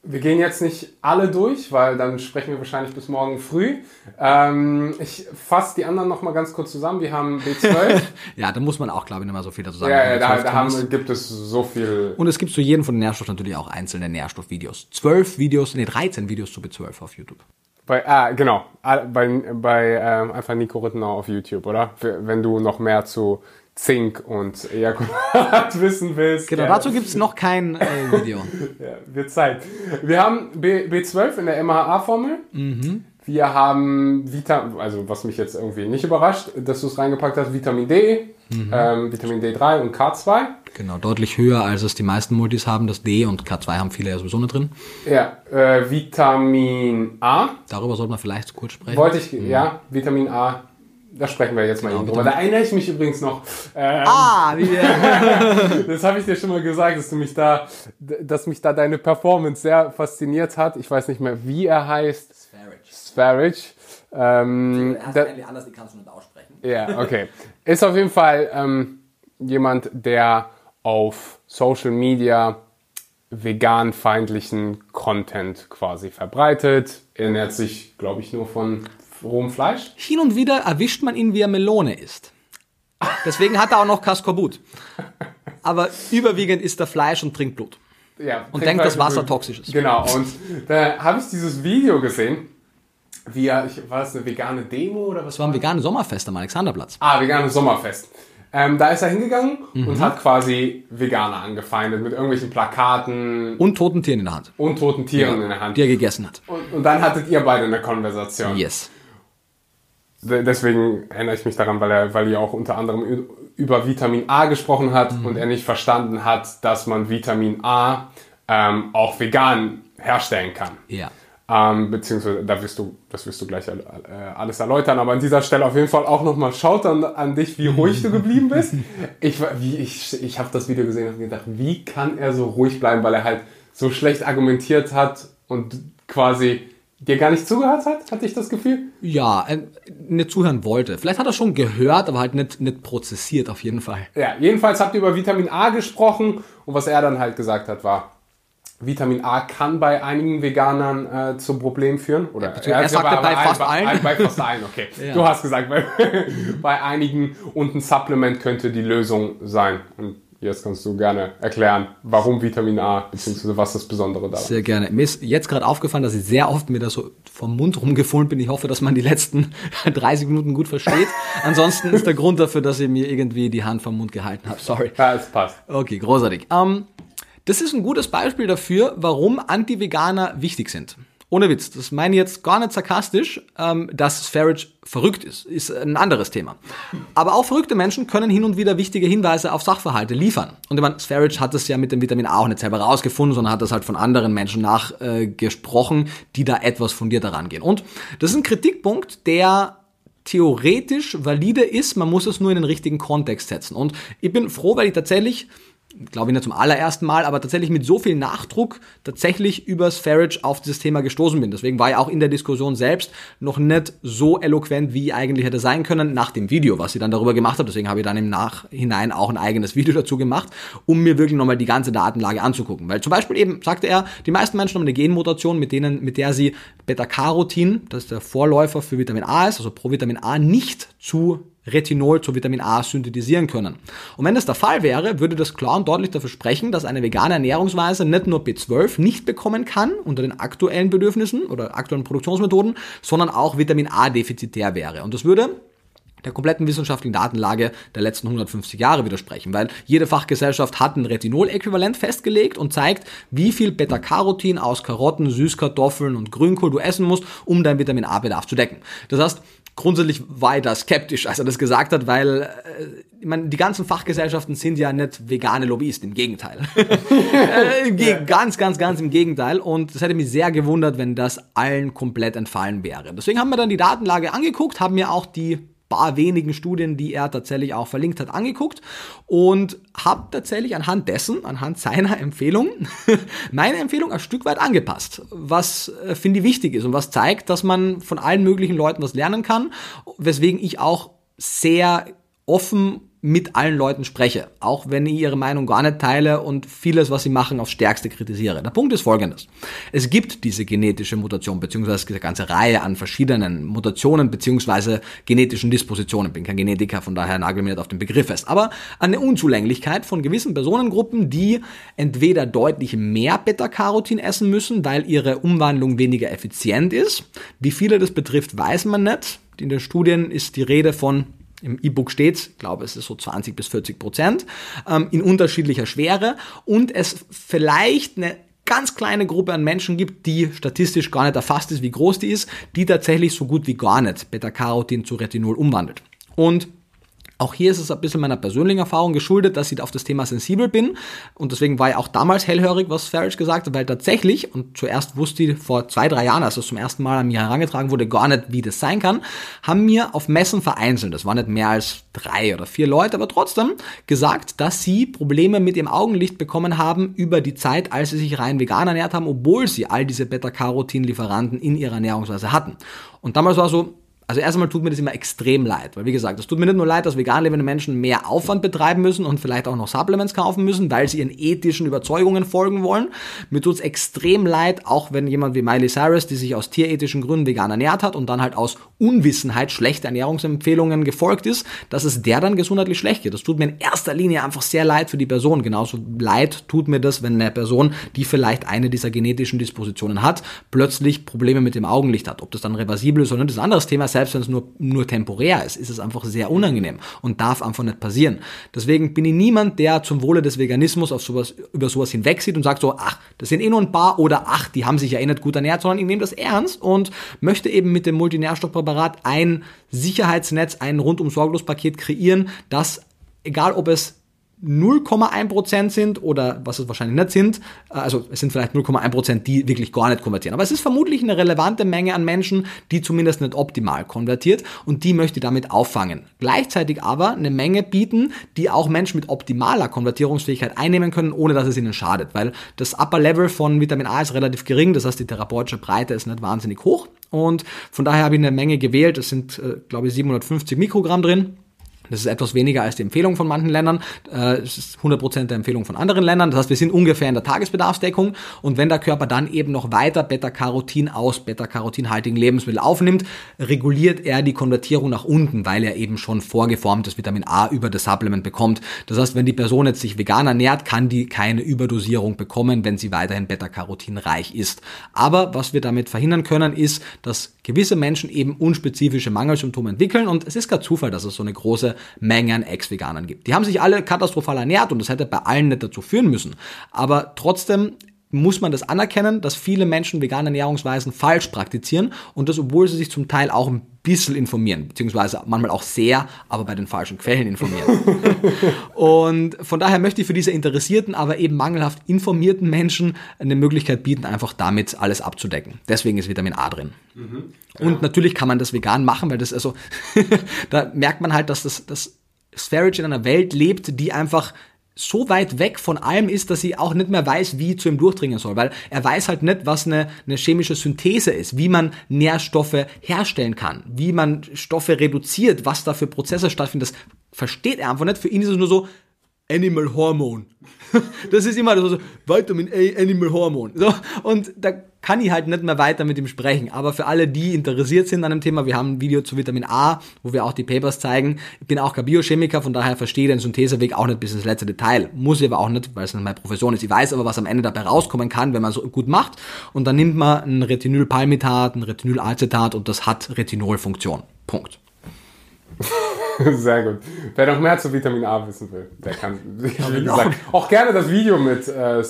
Wir gehen jetzt nicht alle durch, weil dann sprechen wir wahrscheinlich bis morgen früh. Ähm, ich fasse die anderen nochmal ganz kurz zusammen. Wir haben B zwölf. Ja, da muss man auch, glaube ich, nicht mehr so viel dazu sagen. Ja, ja, da, da haben, gibt es so viel. Und es gibt zu jedem von den Nährstoffen natürlich auch einzelne Nährstoffvideos. Zwölf Videos, nee, dreizehn Videos zu B zwölf auf YouTube. Bei, ah, genau. Bei, bei ähm, einfach Nico Rittenau auf YouTube, oder? Wenn du noch mehr zu Zink und Ejakulat wissen willst. Genau, ja. Dazu gibt es noch kein äh, Video. Ja, wird Zeit. Wir haben B- B zwölf in der M H A-Formel. Mhm. Wir haben Vitamin, also was mich jetzt irgendwie nicht überrascht, dass du es reingepackt hast, Vitamin D, mhm. ähm, Vitamin D drei und K zwei. Genau, deutlich höher, als es die meisten Multis haben. Das D und K zwei haben viele ja sowieso nicht drin. Ja, äh, Vitamin A. Darüber sollte man vielleicht kurz sprechen. Wollte ich, mhm. ja, Vitamin A. Da sprechen wir jetzt mal genau, eben drüber. Da erinnere ich mich übrigens noch. Ähm, ah, wie yeah. Das habe ich dir schon mal gesagt, dass du mich da, dass mich da deine Performance sehr fasziniert hat. Ich weiß nicht mehr, wie er heißt. Sferage. Sferage. Ähm, also, das heißt da, anders, die kannst du nicht aussprechen. Ja, yeah, okay. Ist auf jeden Fall ähm, jemand, der auf Social Media veganfeindlichen Content quasi verbreitet. Ernährt sich, glaube ich, nur von rohem Fleisch. Hin und wieder erwischt man ihn, wie er Melone isst. Deswegen hat er auch noch Kaskorbut. Aber überwiegend isst er Fleisch und trinkt Blut. Ja, und denkt, dass Wasser toxisch ist. Genau, und da habe ich dieses Video gesehen, wie er, war das eine vegane Demo oder was? Das war ein veganes Sommerfest am Alexanderplatz. Ah, veganes Sommerfest. Ähm, da ist er hingegangen mhm. und hat quasi Veganer angefeindet mit irgendwelchen Plakaten. Und toten Tieren in der Hand. Und toten Tieren ja, in der Hand. Die er gegessen hat. Und, und dann hattet ihr beide eine Konversation. Yes. Deswegen erinnere ich mich daran, weil er, weil er auch unter anderem über Vitamin A gesprochen hat mhm. und er nicht verstanden hat, dass man Vitamin A ähm, auch vegan herstellen kann. Ja. Ähm, beziehungsweise, da wirst du, das wirst du gleich äh, alles erläutern, aber an dieser Stelle auf jeden Fall auch nochmal schaut an, an dich, wie ruhig du geblieben bist. Ich, wie, ich, ich habe das Video gesehen und gedacht, wie kann er so ruhig bleiben, weil er halt so schlecht argumentiert hat und quasi dir gar nicht zugehört hat, hatte ich das Gefühl? Ja, äh, nicht zuhören wollte. Vielleicht hat er schon gehört, aber halt nicht, nicht prozessiert auf jeden Fall. Ja, jedenfalls habt ihr über Vitamin A gesprochen und was er dann halt gesagt hat war, Vitamin A kann bei einigen Veganern äh, zu Problemen führen. Oder ja, er, er sagte bei, bei fast allen. Bei, bei fast allen, okay. Ja. Du hast gesagt, bei, bei einigen und ein Supplement könnte die Lösung sein. Und jetzt kannst du gerne erklären, warum Vitamin A, beziehungsweise was das Besondere da ist. Sehr gerne. Mir ist jetzt gerade aufgefallen, dass ich sehr oft mir da so vom Mund rumgefohlen bin. Ich hoffe, dass man die letzten dreißig Minuten gut versteht. Ansonsten ist der Grund dafür, dass ich mir irgendwie die Hand vom Mund gehalten habe. Sorry. Ja, es passt. Okay, großartig. Ähm... Um, Das ist ein gutes Beispiel dafür, warum Anti-Veganer wichtig sind. Ohne Witz, das meine ich jetzt gar nicht sarkastisch, ähm, dass Sferage verrückt ist, ist ein anderes Thema. Aber auch verrückte Menschen können hin und wieder wichtige Hinweise auf Sachverhalte liefern. Und ich meine, Sferage hat das ja mit dem Vitamin A auch nicht selber rausgefunden, sondern hat das halt von anderen Menschen nachgesprochen, äh, die da etwas fundierter rangehen. Und das ist ein Kritikpunkt, der theoretisch valide ist, man muss es nur in den richtigen Kontext setzen. Und ich bin froh, weil ich tatsächlich... glaube ich nicht zum allerersten Mal, aber tatsächlich mit so viel Nachdruck tatsächlich über Sferage auf dieses Thema gestoßen bin. Deswegen war ich auch in der Diskussion selbst noch nicht so eloquent, wie ich eigentlich hätte sein können, nach dem Video, was ich dann darüber gemacht habe. Deswegen habe ich dann im Nachhinein auch ein eigenes Video dazu gemacht, um mir wirklich nochmal die ganze Datenlage anzugucken. Weil zum Beispiel eben, sagte er, die meisten Menschen haben eine Genmutation, mit denen, mit der sie Beta-Carotin, das ist der Vorläufer für Vitamin A ist, also Provitamin A, nicht zu Retinol zu Vitamin A synthetisieren können. Und wenn das der Fall wäre, würde das klar und deutlich dafür sprechen, dass eine vegane Ernährungsweise nicht nur B zwölf nicht bekommen kann unter den aktuellen Bedürfnissen oder aktuellen Produktionsmethoden, sondern auch Vitamin A defizitär wäre. Und das würde der kompletten wissenschaftlichen Datenlage der letzten hundertfünfzig Jahre widersprechen, weil jede Fachgesellschaft hat ein Retinol-Äquivalent festgelegt und zeigt, wie viel Beta-Carotin aus Karotten, Süßkartoffeln und Grünkohl du essen musst, um deinen Vitamin A-Bedarf zu decken. Das heißt, grundsätzlich war ich da skeptisch, als er das gesagt hat, weil ich meine, die ganzen Fachgesellschaften sind ja nicht vegane Lobbyisten, im Gegenteil. ganz, ganz, ganz im Gegenteil. Und das hätte mich sehr gewundert, wenn das allen komplett entfallen wäre. Deswegen haben wir dann die Datenlage angeguckt, haben mir auch die paar wenigen Studien, die er tatsächlich auch verlinkt hat, angeguckt und habe tatsächlich anhand dessen, anhand seiner Empfehlung, meine Empfehlung ein Stück weit angepasst, was äh, finde ich wichtig ist und was zeigt, dass man von allen möglichen Leuten was lernen kann, weswegen ich auch sehr offen mit allen Leuten spreche, auch wenn ich ihre Meinung gar nicht teile und vieles, was sie machen, aufs Stärkste kritisiere. Der Punkt ist folgendes. Es gibt diese genetische Mutation, beziehungsweise eine ganze Reihe an verschiedenen Mutationen, beziehungsweise genetischen Dispositionen. Ich bin kein Genetiker, von daher nagel mir nicht auf den Begriff fest. Aber eine Unzulänglichkeit von gewissen Personengruppen, die entweder deutlich mehr Beta-Carotin essen müssen, weil ihre Umwandlung weniger effizient ist. Wie viele das betrifft, weiß man nicht. In den Studien ist die Rede von im E-Book steht's, ich glaube, es ist so zwanzig bis vierzig Prozent, ähm, in unterschiedlicher Schwere und es vielleicht eine ganz kleine Gruppe an Menschen gibt, die statistisch gar nicht erfasst ist, wie groß die ist, die tatsächlich so gut wie gar nicht Beta-Carotin zu Retinol umwandelt. Und auch hier ist es ein bisschen meiner persönlichen Erfahrung geschuldet, dass ich auf das Thema sensibel bin und deswegen war ich auch damals hellhörig, was Sferage gesagt hat, weil tatsächlich, und zuerst wusste ich vor zwei, drei Jahren, als es zum ersten Mal an mich herangetragen wurde, gar nicht, wie das sein kann, haben mir auf Messen vereinzelt, das waren nicht mehr als drei oder vier Leute, aber trotzdem gesagt, dass sie Probleme mit ihrem Augenlicht bekommen haben über die Zeit, als sie sich rein vegan ernährt haben, obwohl sie all diese Beta-Carotin-Lieferanten in ihrer Ernährungsweise hatten. Und damals war so, Also erstmal tut mir das immer extrem leid, weil wie gesagt, es tut mir nicht nur leid, dass vegan lebende Menschen mehr Aufwand betreiben müssen und vielleicht auch noch Supplements kaufen müssen, weil sie ihren ethischen Überzeugungen folgen wollen. Mir tut es extrem leid, auch wenn jemand wie Miley Cyrus, die sich aus tierethischen Gründen vegan ernährt hat und dann halt aus Unwissenheit schlechte Ernährungsempfehlungen gefolgt ist, dass es der dann gesundheitlich schlecht geht. Das tut mir in erster Linie einfach sehr leid für die Person. Genauso leid tut mir das, wenn eine Person, die vielleicht eine dieser genetischen Dispositionen hat, plötzlich Probleme mit dem Augenlicht hat. Ob das dann reversibel ist oder nicht, ist ein anderes Thema. Selbst wenn es nur, nur temporär ist, ist es einfach sehr unangenehm und darf einfach nicht passieren. Deswegen bin ich niemand, der zum Wohle des Veganismus auf sowas, über sowas hinwegsieht und sagt so, ach, das sind eh nur ein paar oder ach, die haben sich ja eh nicht gut ernährt, sondern ich nehme das ernst und möchte eben mit dem Multinährstoffpräparat ein Sicherheitsnetz, ein Rundum-Sorglos-Paket kreieren, das, egal ob es null Komma eins Prozent sind oder was es wahrscheinlich nicht sind, also es sind vielleicht null Komma eins Prozent, die wirklich gar nicht konvertieren. Aber es ist vermutlich eine relevante Menge an Menschen, die zumindest nicht optimal konvertiert und die möchte ich damit auffangen. Gleichzeitig aber eine Menge bieten, die auch Menschen mit optimaler Konvertierungsfähigkeit einnehmen können, ohne dass es ihnen schadet, weil das Upper Level von Vitamin A ist relativ gering, das heißt die therapeutische Breite ist nicht wahnsinnig hoch und von daher habe ich eine Menge gewählt, es sind äh, glaube ich siebenhundertfünfzig Mikrogramm drin. Das ist etwas weniger als die Empfehlung von manchen Ländern. Es ist hundert Prozent der Empfehlung von anderen Ländern. Das heißt, wir sind ungefähr in der Tagesbedarfsdeckung. Und wenn der Körper dann eben noch weiter Beta-Carotin aus Beta-Carotin-haltigen Lebensmitteln aufnimmt, reguliert er die Konvertierung nach unten, weil er eben schon vorgeformtes Vitamin A über das Supplement bekommt. Das heißt, wenn die Person jetzt sich vegan ernährt, kann die keine Überdosierung bekommen, wenn sie weiterhin Beta-Carotin-reich ist. Aber was wir damit verhindern können, ist, dass gewisse Menschen eben unspezifische Mangelsymptome entwickeln. Und es ist kein Zufall, dass es so eine große Menge an Ex-Veganern gibt. Die haben sich alle katastrophal ernährt und das hätte bei allen nicht dazu führen müssen. Aber trotzdem muss man das anerkennen, dass viele Menschen vegane Ernährungsweisen falsch praktizieren und das, obwohl sie sich zum Teil auch ein bisschen informieren, beziehungsweise manchmal auch sehr, aber bei den falschen Quellen informieren. Und von daher möchte ich für diese interessierten, aber eben mangelhaft informierten Menschen eine Möglichkeit bieten, einfach damit alles abzudecken. Deswegen ist Vitamin A drin. Mhm. Ja. Und natürlich kann man das vegan machen, weil das also, da merkt man halt, dass das, das Sferage in einer Welt lebt, die einfach so weit weg von allem ist, dass sie auch nicht mehr weiß, wie zu ihm durchdringen soll, weil er weiß halt nicht, was eine, eine chemische Synthese ist, wie man Nährstoffe herstellen kann, wie man Stoffe reduziert, was da für Prozesse stattfinden, das versteht er einfach nicht. Für ihn ist es nur so, Animal Hormone. Das ist immer so, so Vitamin A, Animal Hormone. So, und da kann ich halt nicht mehr weiter mit ihm sprechen. Aber für alle, die interessiert sind an dem Thema, wir haben ein Video zu Vitamin A, wo wir auch die Papers zeigen. Ich bin auch kein Biochemiker, von daher verstehe ich den Syntheseweg auch nicht bis ins letzte Detail. Muss ich aber auch nicht, weil es nicht meine Profession ist. Ich weiß aber, was am Ende dabei rauskommen kann, wenn man so gut macht. Und dann nimmt man ein Retinylpalmitat, ein Retinylacetat und das hat Retinolfunktion. Punkt. Sehr gut. Wer noch mehr zu Vitamin A wissen will, der kann, wie gesagt, auch gerne das Video mit äh,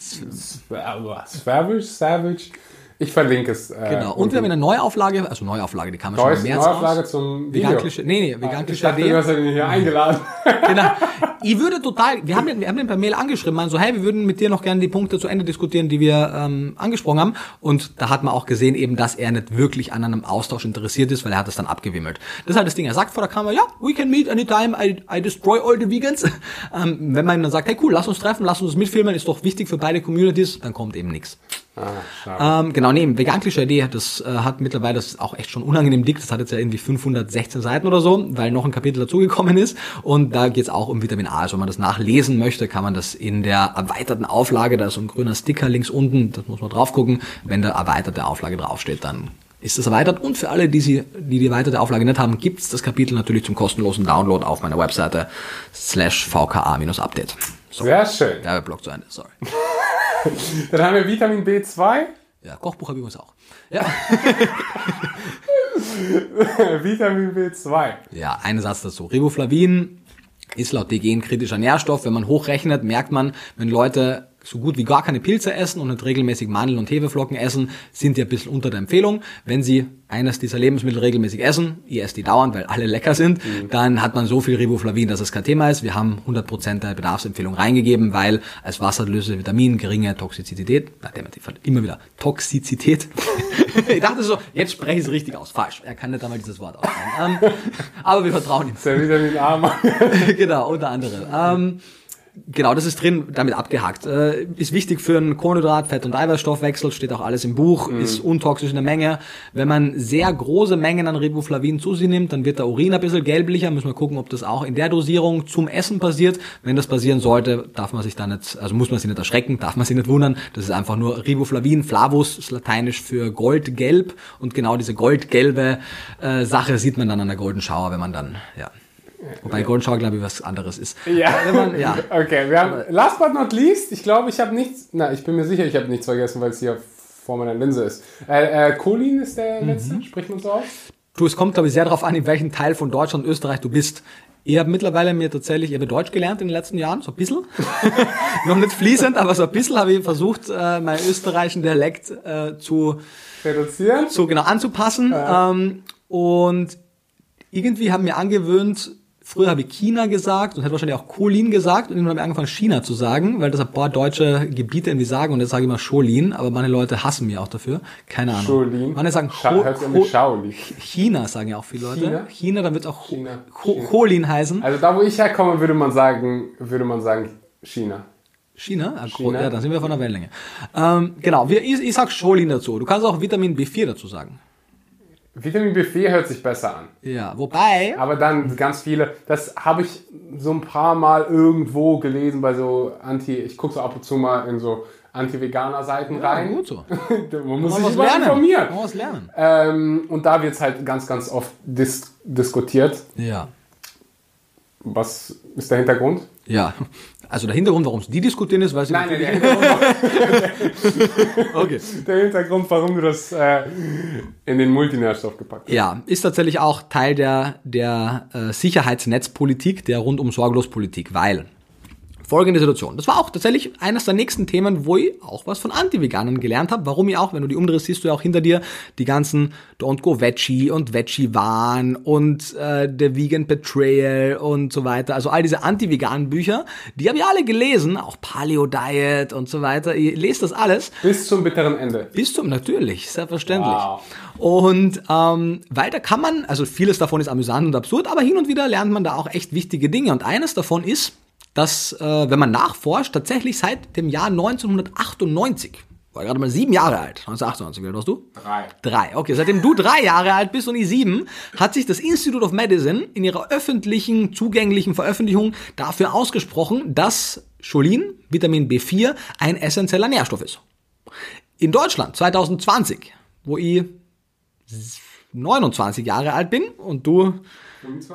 Savage, Savage. Ich verlinke es. Äh, genau. Und wir haben eine Neuauflage, also Neuauflage, die kam schon im März Neuauflage raus. Zum Video. Vegan Klischee, nee, nee, Vegan Klischee ade. Ich dachte, du hast ihn hier eingeladen. Genau. Ich würde total, wir haben den, wir haben den per Mail angeschrieben, meinen so, hey, wir würden mit dir noch gerne die Punkte zu Ende diskutieren, die wir ähm, angesprochen haben. Und da hat man auch gesehen eben, dass er nicht wirklich an einem Austausch interessiert ist, weil er hat es dann abgewimmelt. Das ist halt das Ding. Er sagt vor der Kamera, ja, we can meet anytime, I, I destroy all the vegans. Ähm, wenn man ihm dann sagt, hey, cool, lass uns treffen, lass uns mitfilmen, ist doch wichtig für beide Communities, dann kommt eben nichts. Ah, ähm, genau, neben Vegan Klischee ade, das äh, hat mittlerweile, das ist auch echt schon unangenehm dick, das hat jetzt ja irgendwie fünfhundertsechzehn Seiten oder so, weil noch ein Kapitel dazugekommen ist und da geht's auch um Vitamin A, also wenn man das nachlesen möchte, kann man das in der erweiterten Auflage, da ist so ein grüner Sticker links unten, das muss man drauf gucken, wenn da erweiterte Auflage draufsteht, dann ist das erweitert und für alle, die sie, die die erweiterte Auflage nicht haben, gibt's das Kapitel natürlich zum kostenlosen Download auf meiner Webseite slash vka-update. So, sehr schön. Werbeblock zu Ende, sorry. Dann haben wir Vitamin B zwei. Ja, Kochbuch habe ich übrigens auch. Ja. Vitamin B zwei. Ja, ein Satz dazu. Riboflavin ist laut D G ein kritischer Nährstoff. Wenn man hochrechnet, merkt man, wenn Leute so gut wie gar keine Pilze essen und nicht regelmäßig Mandeln und Hefeflocken essen, sind die ein bisschen unter der Empfehlung. Wenn sie eines dieser Lebensmittel regelmäßig essen, ihr esst die dauernd, weil alle lecker sind, mhm. dann hat man so viel Riboflavin, dass es kein Thema ist. Wir haben hundert Prozent der Bedarfsempfehlung reingegeben, weil als wasserlösliche Vitamin geringe Toxizität, na, immer wieder Toxizität. Ich dachte so, jetzt spreche ich es richtig aus. Falsch. Er kann nicht einmal dieses Wort aussprechen. Ähm, aber wir vertrauen ihm. Vitamin A. Genau, unter anderem. Ähm, Genau, das ist drin, damit abgehakt. Äh, ist wichtig für einen Kohlenhydrat-, Fett- und Eiweißstoffwechsel, steht auch alles im Buch, mhm. ist untoxisch in der Menge. Wenn man sehr große Mengen an Riboflavin zu sich nimmt, dann wird der Urin ein bisschen gelblicher, müssen wir gucken, ob das auch in der Dosierung zum Essen passiert. Wenn das passieren sollte, darf man sich da nicht, also muss man sich nicht erschrecken, darf man sich nicht wundern, das ist einfach nur Riboflavin, Flavus, ist lateinisch für goldgelb, und genau diese goldgelbe äh, Sache sieht man dann an der Golden Shower, wenn man dann, ja... Wobei Golden Shower, glaube ich, was anderes ist. Ja. Man, ja. Okay, wir haben, last but not least, ich glaube, ich habe nichts, na, ich bin mir sicher, ich habe nichts vergessen, weil es hier vor meiner Linse ist. Äh, äh, Cholin ist der mhm. letzte, spricht man so aus? Du, es kommt, glaube ich, sehr darauf an, in welchem Teil von Deutschland und Österreich du bist. Ich habe mittlerweile mir tatsächlich, ich habe Deutsch gelernt in den letzten Jahren, so ein bisschen, noch nicht fließend, aber so ein bisschen habe ich versucht, äh, meinen österreichischen Dialekt äh, zu reduzieren, zu, genau, anzupassen. Ja. Ähm, und irgendwie haben wir angewöhnt, früher habe ich China gesagt und hätte wahrscheinlich auch Cholin gesagt, und irgendwann habe ich angefangen, China zu sagen, weil das ein paar deutsche Gebiete irgendwie sagen, und jetzt sage ich immer Cholin, aber meine Leute hassen mich auch dafür. Keine Ahnung. Cholin. Manche sagen Cholin. China sagen ja auch viele Leute. China, China dann wird es auch China. China. Cholin heißen. Also da, wo ich herkomme, würde man sagen, würde man sagen China. China? Ah, China. Ja, da sind wir von der Wellenlänge. Ähm, genau, wir, ich, ich sage Cholin dazu. Du kannst auch Vitamin B vier dazu sagen. Vitamin B vier hört sich besser an. Ja, wobei... Aber dann ganz viele, das habe ich so ein paar Mal irgendwo gelesen bei so Anti... Ich gucke so ab und zu mal in so Anti-Veganer-Seiten ja, rein. Gut so. Man muss sich mal informieren. Man muss lernen. Ähm, und da wird es halt ganz, ganz oft dis- diskutiert. Ja. Was ist der Hintergrund? Ja, also der Hintergrund, warum es die diskutieren, ist, weil sie... Nein, nein, der Hintergrund, okay. Der Hintergrund, warum du das äh, in den Multinährstoff gepackt hast. Ja, ist tatsächlich auch Teil der, der äh, Sicherheitsnetzpolitik, der Rundum-Sorglos-Politik, weil... Folgende Situation. Das war auch tatsächlich eines der nächsten Themen, wo ich auch was von Anti-Veganern gelernt habe. Warum ich auch, wenn du die umdrehst, siehst du ja auch hinter dir die ganzen Don't Go Veggie und Veggie-Wahn und äh, The Vegan Betrayal und so weiter. Also all diese anti-veganen Bücher, die habe ich alle gelesen. Auch Paleo-Diet und so weiter. Ich lese das alles. Bis zum bitteren Ende. Bis zum, natürlich, selbstverständlich. Wow. Und ähm, weiter kann man, also vieles davon ist amüsant und absurd, aber hin und wieder lernt man da auch echt wichtige Dinge. Und eines davon ist, dass, äh, wenn man nachforscht, tatsächlich seit dem Jahr neunzehnhundertachtundneunzig, war gerade mal sieben Jahre alt, neunzehnhundertachtundneunzig, wie alt warst du? Drei. Drei, okay, seitdem du drei Jahre alt bist und ich sieben, hat sich das Institute of Medicine in ihrer öffentlichen, zugänglichen Veröffentlichung dafür ausgesprochen, dass Cholin, Vitamin B vier, ein essentieller Nährstoff ist. In Deutschland, zwanzig zwanzig, wo ich neunundzwanzig Jahre alt bin und du...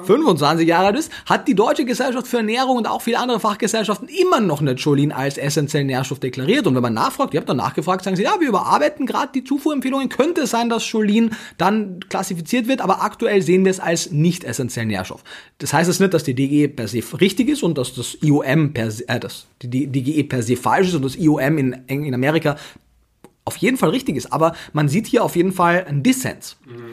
fünfundzwanzig Jahre alt ist, hat die Deutsche Gesellschaft für Ernährung und auch viele andere Fachgesellschaften immer noch nicht Cholin als essentiellen Nährstoff deklariert. Und wenn man nachfragt, ihr habt dann nachgefragt, sagen sie, ja, wir überarbeiten gerade die Zufuhrempfehlungen. Könnte es sein, dass Cholin dann klassifiziert wird, aber aktuell sehen wir es als nicht essentiellen Nährstoff. Das heißt es nicht, dass die D G E per se richtig ist und dass das I O M per se, äh, dass die D G E per se falsch ist und das I O M in, in Amerika auf jeden Fall richtig ist. Aber man sieht hier auf jeden Fall einen Dissens. Mhm.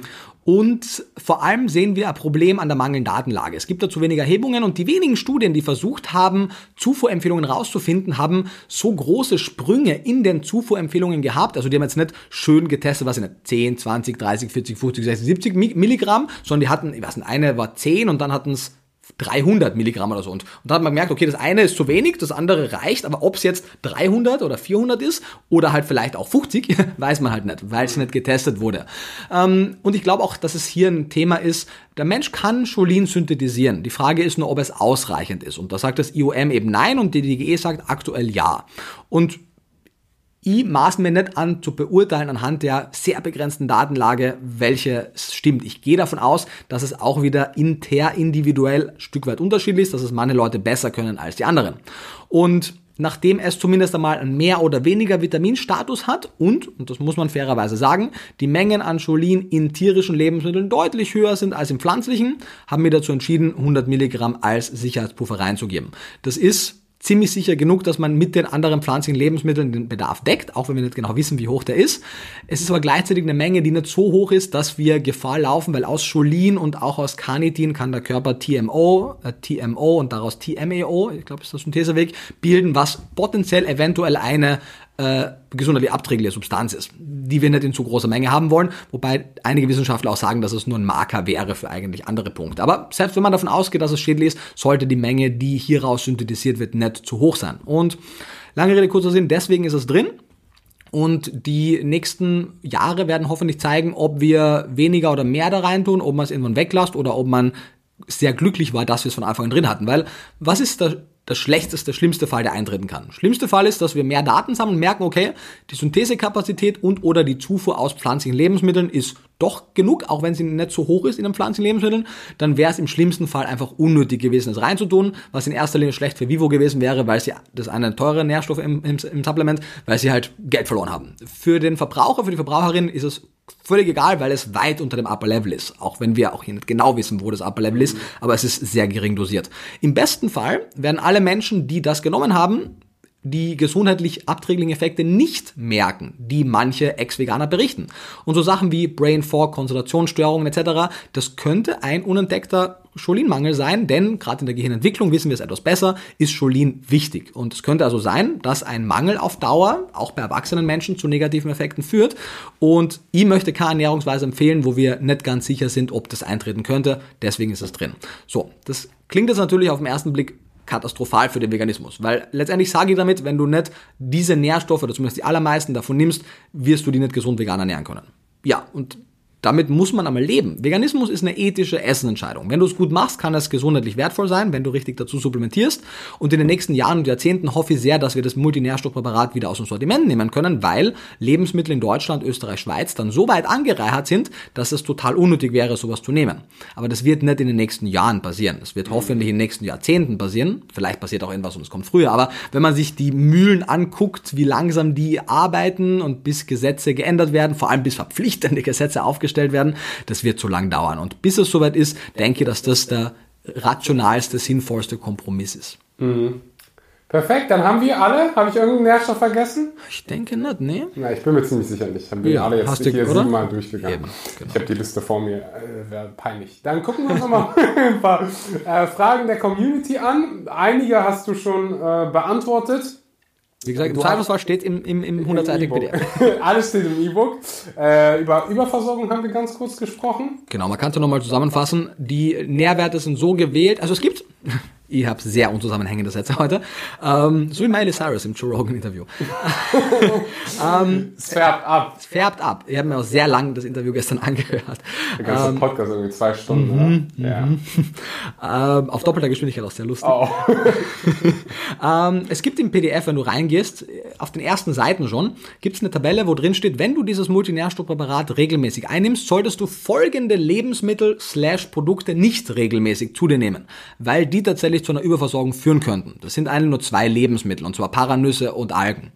Und vor allem sehen wir ein Problem an der mangelnden Datenlage. Es gibt da zu wenige Erhebungen, und die wenigen Studien, die versucht haben, Zufuhrempfehlungen rauszufinden, haben so große Sprünge in den Zufuhrempfehlungen gehabt. Also die haben jetzt nicht schön getestet, was sind zehn, zwanzig, dreißig, vierzig, fünfzig, sechzig, siebzig Milligramm, sondern die hatten, ich weiß nicht, eine war zehn und dann hatten es dreihundert Milligramm oder so. Und, und da hat man gemerkt, okay, das eine ist zu wenig, das andere reicht, aber ob es jetzt dreihundert oder vierhundert ist oder halt vielleicht auch fünfzig, weiß man halt nicht, weil es nicht getestet wurde. Ähm, und ich glaube auch, dass es hier ein Thema ist, der Mensch kann Cholin synthetisieren. Die Frage ist nur, ob es ausreichend ist. Und da sagt das I O M eben nein und die D G E sagt aktuell ja. Und ich maß mir nicht an, zu beurteilen anhand der sehr begrenzten Datenlage, welche stimmt. Ich gehe davon aus, dass es auch wieder inter individuell ein Stück weit unterschiedlich ist, dass es manche Leute besser können als die anderen. Und nachdem es zumindest einmal einen mehr oder weniger Vitaminstatus hat und, und das muss man fairerweise sagen, die Mengen an Cholin in tierischen Lebensmitteln deutlich höher sind als im pflanzlichen, haben wir dazu entschieden, hundert Milligramm als Sicherheitspuffer reinzugeben. Das ist ziemlich sicher genug, dass man mit den anderen pflanzlichen Lebensmitteln den Bedarf deckt, auch wenn wir nicht genau wissen, wie hoch der ist. Es ist aber gleichzeitig eine Menge, die nicht so hoch ist, dass wir Gefahr laufen, weil aus Cholin und auch aus Carnitin kann der Körper T M O, äh, T M O und daraus T M A O, ich glaube, ist der Syntheseweg, bilden, was potenziell eventuell eine äh, gesundheitlich abträgliche Substanz ist, die wir nicht in zu großer Menge haben wollen, wobei einige Wissenschaftler auch sagen, dass es nur ein Marker wäre für eigentlich andere Punkte. Aber selbst wenn man davon ausgeht, dass es schädlich ist, sollte die Menge, die hieraus synthetisiert wird, nicht zu hoch sein. Und lange Rede, kurzer Sinn, deswegen ist es drin. Und die nächsten Jahre werden hoffentlich zeigen, ob wir weniger oder mehr da rein tun, ob man es irgendwann weglässt oder ob man sehr glücklich war, dass wir es von Anfang an drin hatten. Weil was ist der, der schlechteste, schlimmste Fall, der eintreten kann? Schlimmste Fall ist, dass wir mehr Daten sammeln und merken, okay, die Synthesekapazität und oder die Zufuhr aus pflanzlichen Lebensmitteln ist doch genug, auch wenn sie nicht so hoch ist in den pflanzlichen Lebensmitteln, dann wäre es im schlimmsten Fall einfach unnötig gewesen, es reinzutun, was in erster Linie schlecht für Vivo gewesen wäre, weil sie das einen teuren Nährstoff im, im, im Supplement, weil sie halt Geld verloren haben. Für den Verbraucher, für die Verbraucherin ist es völlig egal, weil es weit unter dem Upper Level ist, auch wenn wir auch hier nicht genau wissen, wo das Upper Level ist, aber es ist sehr gering dosiert. Im besten Fall werden alle Menschen, die das genommen haben, die gesundheitlich abträglichen Effekte nicht merken, die manche Ex-Veganer berichten. Und so Sachen wie Brain Fog, Konzentrationsstörungen et cetera, das könnte ein unentdeckter Cholinmangel sein, denn gerade in der Gehirnentwicklung wissen wir es etwas besser, ist Cholin wichtig. Und es könnte also sein, dass ein Mangel auf Dauer auch bei erwachsenen Menschen zu negativen Effekten führt. Und ich möchte keine Ernährungsweise empfehlen, wo wir nicht ganz sicher sind, ob das eintreten könnte. Deswegen ist es drin. So, das klingt jetzt natürlich auf den ersten Blick katastrophal für den Veganismus, weil letztendlich sage ich damit, wenn du nicht diese Nährstoffe oder zumindest die allermeisten davon nimmst, wirst du die nicht gesund vegan ernähren können. Ja, und damit muss man einmal leben. Veganismus ist eine ethische Essenentscheidung. Wenn du es gut machst, kann es gesundheitlich wertvoll sein, wenn du richtig dazu supplementierst, und in den nächsten Jahren und Jahrzehnten hoffe ich sehr, dass wir das Multinährstoffpräparat wieder aus dem Sortiment nehmen können, weil Lebensmittel in Deutschland, Österreich, Schweiz dann so weit angereichert sind, dass es total unnötig wäre, sowas zu nehmen. Aber das wird nicht in den nächsten Jahren passieren. Es wird hoffentlich in den nächsten Jahrzehnten passieren. Vielleicht passiert auch irgendwas und es kommt früher, aber wenn man sich die Mühlen anguckt, wie langsam die arbeiten und bis Gesetze geändert werden, vor allem bis verpflichtende Gesetze aufgestellt werden, das wird zu lang dauern. Und bis es soweit ist, denke ich, dass das der rationalste, sinnvollste Kompromiss ist. Mhm. Perfekt, dann haben wir alle. Habe ich irgendeinen Nährstoff vergessen? Ich denke nicht, ne? Na, ich bin mir ziemlich sicher nicht. Haben wir ja, alle jetzt hast du, hier oder? siebenmal durchgegangen. Eben, genau. Ich habe die Liste vor mir. Äh, Wäre peinlich. Dann gucken wir uns nochmal ein paar äh, Fragen der Community an. Einige hast du schon äh, beantwortet. Wie gesagt, im Zweifelsfall steht im, im, im hundertseitigen E-Book. P D F. Alles steht im E-Book. Äh, über Überversorgung haben wir ganz kurz gesprochen. Genau, man kann es ja nochmal zusammenfassen. Die Nährwerte sind so gewählt, also es gibt... Ich habe sehr unzusammenhängende Sätze heute. Ähm, so wie Miley Cyrus im Joe Rogan-Interview. ähm, es färbt ab. Es färbt ab. Ich habe mir auch sehr lang das Interview gestern angehört. Der ganze ähm, Podcast irgendwie zwei Stunden. Mm, ja. Mm, ja. Ähm, auf doppelter Geschwindigkeit, auch sehr lustig. Oh. ähm, es gibt im P D F, wenn du reingehst, auf den ersten Seiten schon, gibt es eine Tabelle, wo drin steht, wenn du dieses Multinährstoffpräparat regelmäßig einnimmst, solltest du folgende Lebensmittel slash Produkte nicht regelmäßig zu dir nehmen, weil die tatsächlich zu einer Überversorgung führen könnten. Das sind eigentlich nur zwei Lebensmittel, und zwar Paranüsse und Algen.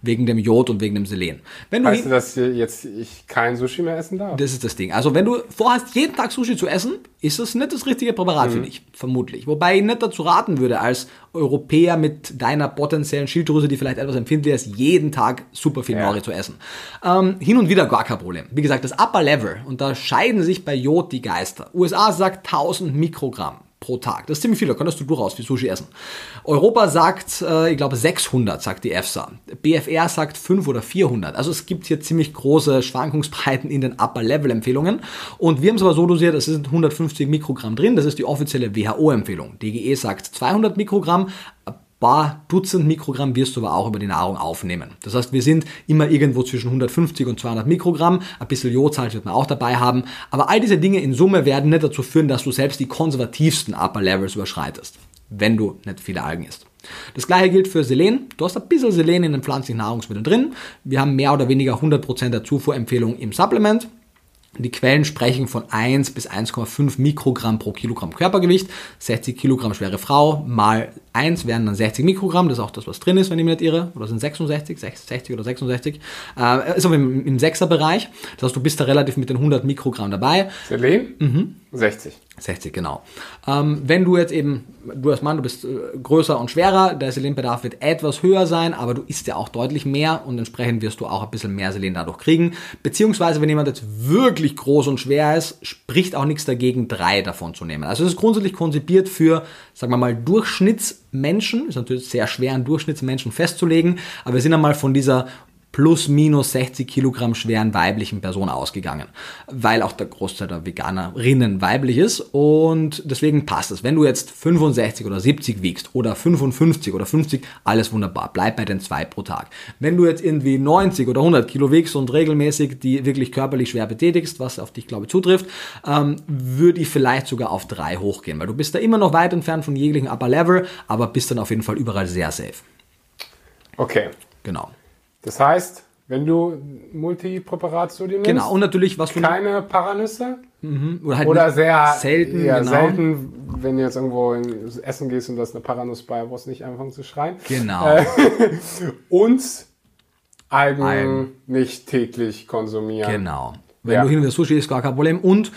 Wegen dem Jod und wegen dem Selen. Wenn du weißt hin- du, dass jetzt ich kein Sushi mehr essen darf? Das ist das Ding. Also wenn du vorhast, jeden Tag Sushi zu essen, ist das nicht das richtige Präparat mhm. für dich. Vermutlich. Wobei ich nicht dazu raten würde, als Europäer mit deiner potenziellen Schilddrüse, die vielleicht etwas empfindlich ist, jeden Tag super viel Nori ja. zu essen. Ähm, hin und wieder gar kein Problem. Wie gesagt, das Upper Level, und da scheiden sich bei Jod die Geister. U S A sagt tausend Mikrogramm. Pro Tag. Das ist ziemlich viel, da könntest du durchaus viel Sushi essen. Europa sagt, äh, ich glaube sechshundert, sagt die E F S A. B f R sagt fünfhundert oder vierhundert. Also es gibt hier ziemlich große Schwankungsbreiten in den Upper-Level-Empfehlungen. Und wir haben es aber so dosiert, es sind hundertfünfzig Mikrogramm drin. Das ist die offizielle W H O-Empfehlung. D G E sagt zweihundert Mikrogramm. Ein paar Dutzend Mikrogramm wirst du aber auch über die Nahrung aufnehmen. Das heißt, wir sind immer irgendwo zwischen hundertfünfzig und zweihundert Mikrogramm. Ein bisschen Jodsalz wird man auch dabei haben. Aber all diese Dinge in Summe werden nicht dazu führen, dass du selbst die konservativsten Upper Levels überschreitest, wenn du nicht viele Algen isst. Das gleiche gilt für Selen. Du hast ein bisschen Selen in den pflanzlichen Nahrungsmitteln drin. Wir haben mehr oder weniger hundert Prozent der Zufuhrempfehlung im Supplement. Die Quellen sprechen von eins bis eins Komma fünf Mikrogramm pro Kilogramm Körpergewicht. sechzig Kilogramm schwere Frau mal eins wären dann sechzig Mikrogramm. Das ist auch das, was drin ist, wenn ich mich nicht irre. Oder sind sechsundsechzig, sechzig oder sechsundsechzig. Äh, ist aber im, im sechser Bereich. Das heißt, du bist da relativ mit den hundert Mikrogramm dabei. Selen? Mhm. sechzig. sechzig, genau. Ähm, wenn du jetzt eben, du als Mann, du bist äh, größer und schwerer, der Selenbedarf wird etwas höher sein, aber du isst ja auch deutlich mehr und entsprechend wirst du auch ein bisschen mehr Selen dadurch kriegen. Beziehungsweise, wenn jemand jetzt wirklich groß und schwer ist, spricht auch nichts dagegen, drei davon zu nehmen. Also es ist grundsätzlich konzipiert für, sagen wir mal, Durchschnittsmenschen. Ist natürlich sehr schwer, einen Durchschnittsmenschen festzulegen, aber wir sind einmal von dieser plus minus sechzig Kilogramm schweren weiblichen Person ausgegangen, weil auch der Großteil der Veganerinnen weiblich ist und deswegen passt es. Wenn du jetzt fünfundsechzig oder siebzig wiegst oder fünfundfünfzig oder fünfzig, alles wunderbar, bleib bei den zwei pro Tag. Wenn du jetzt irgendwie neunzig oder hundert Kilo wiegst und regelmäßig die wirklich körperlich schwer betätigst, was auf dich, glaube ich, zutrifft, ähm, würde ich vielleicht sogar auf drei hochgehen, weil du bist da immer noch weit entfernt von jeglichen Upper Level, aber bist dann auf jeden Fall überall sehr safe. Okay. Genau. Das heißt, wenn du Multipräparat zu dir nimmst, genau, und natürlich, was du keine Paranüsse mhm. oder, halt oder sehr selten, ja, genau. selten, wenn du jetzt irgendwo in Essen gehst und da ist eine Paranuss bei, brauchst nicht anfangen zu schreien. Genau. Äh, und Algen Algen. nicht täglich konsumieren. Genau. Wenn ja. du hin und wieder Sushi isst, gar kein Problem. Und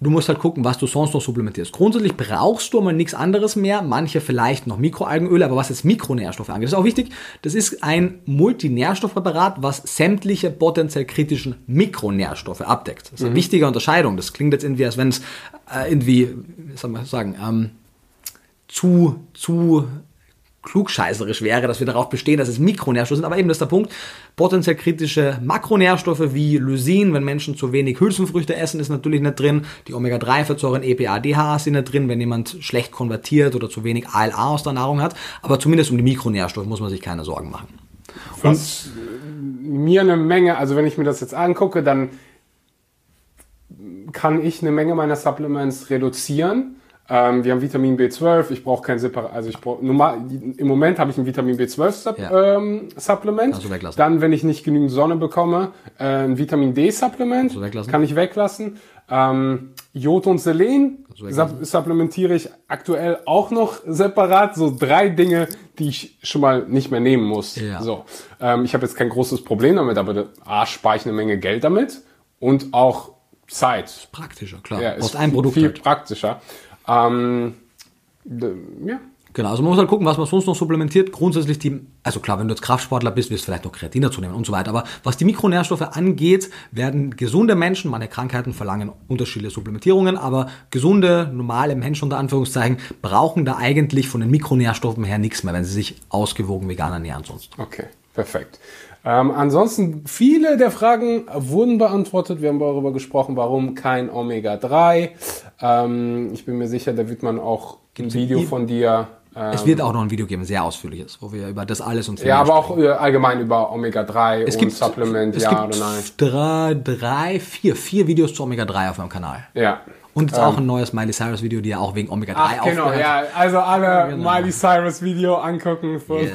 du musst halt gucken, was du sonst noch supplementierst. Grundsätzlich brauchst du mal nichts anderes mehr. Manche vielleicht noch Mikroalgenöle, aber was jetzt Mikronährstoffe angeht, ist auch wichtig. Das ist ein Multinährstoffpräparat, was sämtliche potenziell kritischen Mikronährstoffe abdeckt. Das ist eine mhm. wichtige Unterscheidung. Das klingt jetzt irgendwie, als wenn es äh, irgendwie, wie soll man sagen, ähm, zu, zu klugscheißerisch wäre, dass wir darauf bestehen, dass es Mikronährstoffe sind, aber eben das ist der Punkt. Potenziell kritische Makronährstoffe wie Lysin, wenn Menschen zu wenig Hülsenfrüchte essen, ist natürlich nicht drin. Die Omega drei Fettsäuren, E P A, D H A sind nicht drin, wenn jemand schlecht konvertiert oder zu wenig A L A aus der Nahrung hat. Aber zumindest um die Mikronährstoffe muss man sich keine Sorgen machen. Was Und mir eine Menge, also wenn ich mir das jetzt angucke, dann kann ich eine Menge meiner Supplements reduzieren. Ähm, wir haben Vitamin B zwölf, ich brauche kein Separat, also ich brauche normal, im Moment habe ich ein Vitamin B zwölf Sub, ja. ähm, Supplement, dann wenn ich nicht genügend Sonne bekomme, äh, ein Vitamin D Supplement, kann ich weglassen, ähm, Jod und Selen sub- supplementiere ich aktuell auch noch separat, so drei Dinge, die ich schon mal nicht mehr nehmen muss, ja. so, ähm, ich habe jetzt kein großes Problem damit, aber A, spare ich eine Menge Geld damit und auch Zeit. Ist praktischer, klar, ja, ist ein Produkt viel halt. praktischer. Ähm, d- ja. Genau, also man muss halt gucken, was man sonst noch supplementiert. Grundsätzlich die, also klar, wenn du jetzt Kraftsportler bist, wirst du vielleicht noch Kreatin dazu nehmen und so weiter. Aber was die Mikronährstoffe angeht, werden gesunde Menschen, meine Krankheiten verlangen unterschiedliche Supplementierungen, aber gesunde, normale Menschen unter Anführungszeichen brauchen da eigentlich von den Mikronährstoffen her nichts mehr, wenn sie sich ausgewogen vegan ernähren sonst. Okay, perfekt. Ähm, ansonsten, viele der Fragen wurden beantwortet. Wir haben darüber gesprochen, warum kein Omega drei. Ähm, ich bin mir sicher, da wird man auch Gibt's ein Video von dir... Ähm, es wird auch noch ein Video geben, sehr ausführliches, wo wir über das alles und... Ja, aber sprechen. Auch allgemein über Omega drei es und gibt, Supplement, es ja gibt oder nein. Drei, drei, vier, vier Videos zu Omega drei auf meinem Kanal. Ja. Und jetzt ähm, auch ein neues Miley Cyrus Video, die ja auch wegen Omega drei aufgehört hat. Genau, ja. Also alle genau. Miley Cyrus Video angucken von, yes.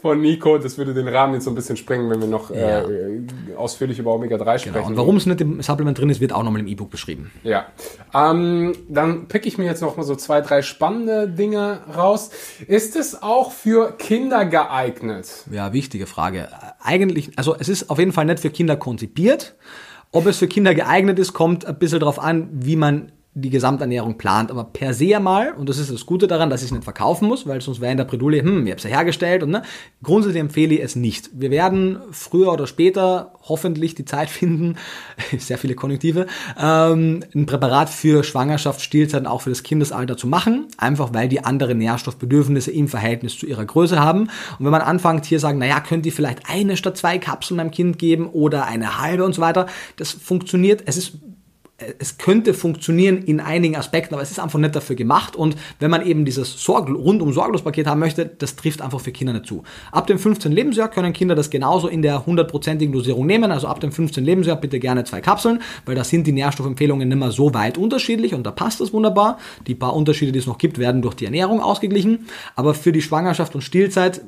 von Nico. Das würde den Rahmen jetzt so ein bisschen sprengen, wenn wir noch ja. äh, ausführlich über Omega drei sprechen. Genau. Und warum es nicht im Supplement drin ist, wird auch nochmal im E-Book beschrieben. Ja. Ähm, dann pick ich mir jetzt nochmal so zwei, drei spannende Dinge raus. Ist es auch für Kinder geeignet? Ja, wichtige Frage. Eigentlich, also es ist auf jeden Fall nicht für Kinder konzipiert. Ob es für Kinder geeignet ist, kommt ein bisschen darauf an, wie man die Gesamternährung plant. Aber per se mal, und das ist das Gute daran, dass ich es nicht verkaufen muss, weil sonst wäre in der Bredouille, hm, ich habe es ja hergestellt. Und, ne? Grundsätzlich empfehle ich es nicht. Wir werden früher oder später hoffentlich die Zeit finden, sehr viele Konjunktive, ähm, ein Präparat für Schwangerschaft, Stillzeit und auch für das Kindesalter zu machen. Einfach, weil die andere Nährstoffbedürfnisse im Verhältnis zu ihrer Größe haben. Und wenn man anfängt, hier sagen, naja, könnt ihr vielleicht eine statt zwei Kapseln meinem Kind geben oder eine halbe und so weiter. Das funktioniert, es ist... Es könnte funktionieren in einigen Aspekten, aber es ist einfach nicht dafür gemacht. Und wenn man eben dieses Sorg- Rundum-Sorglos-Paket haben möchte, das trifft einfach für Kinder nicht zu. Ab dem fünfzehnten Lebensjahr können Kinder das genauso in der hundertprozentigen Dosierung nehmen. Also ab dem fünfzehnten Lebensjahr bitte gerne zwei Kapseln, weil da sind die Nährstoffempfehlungen nicht mehr so weit unterschiedlich und da passt das wunderbar. Die paar Unterschiede, die es noch gibt, werden durch die Ernährung ausgeglichen. Aber für die Schwangerschaft und Stillzeit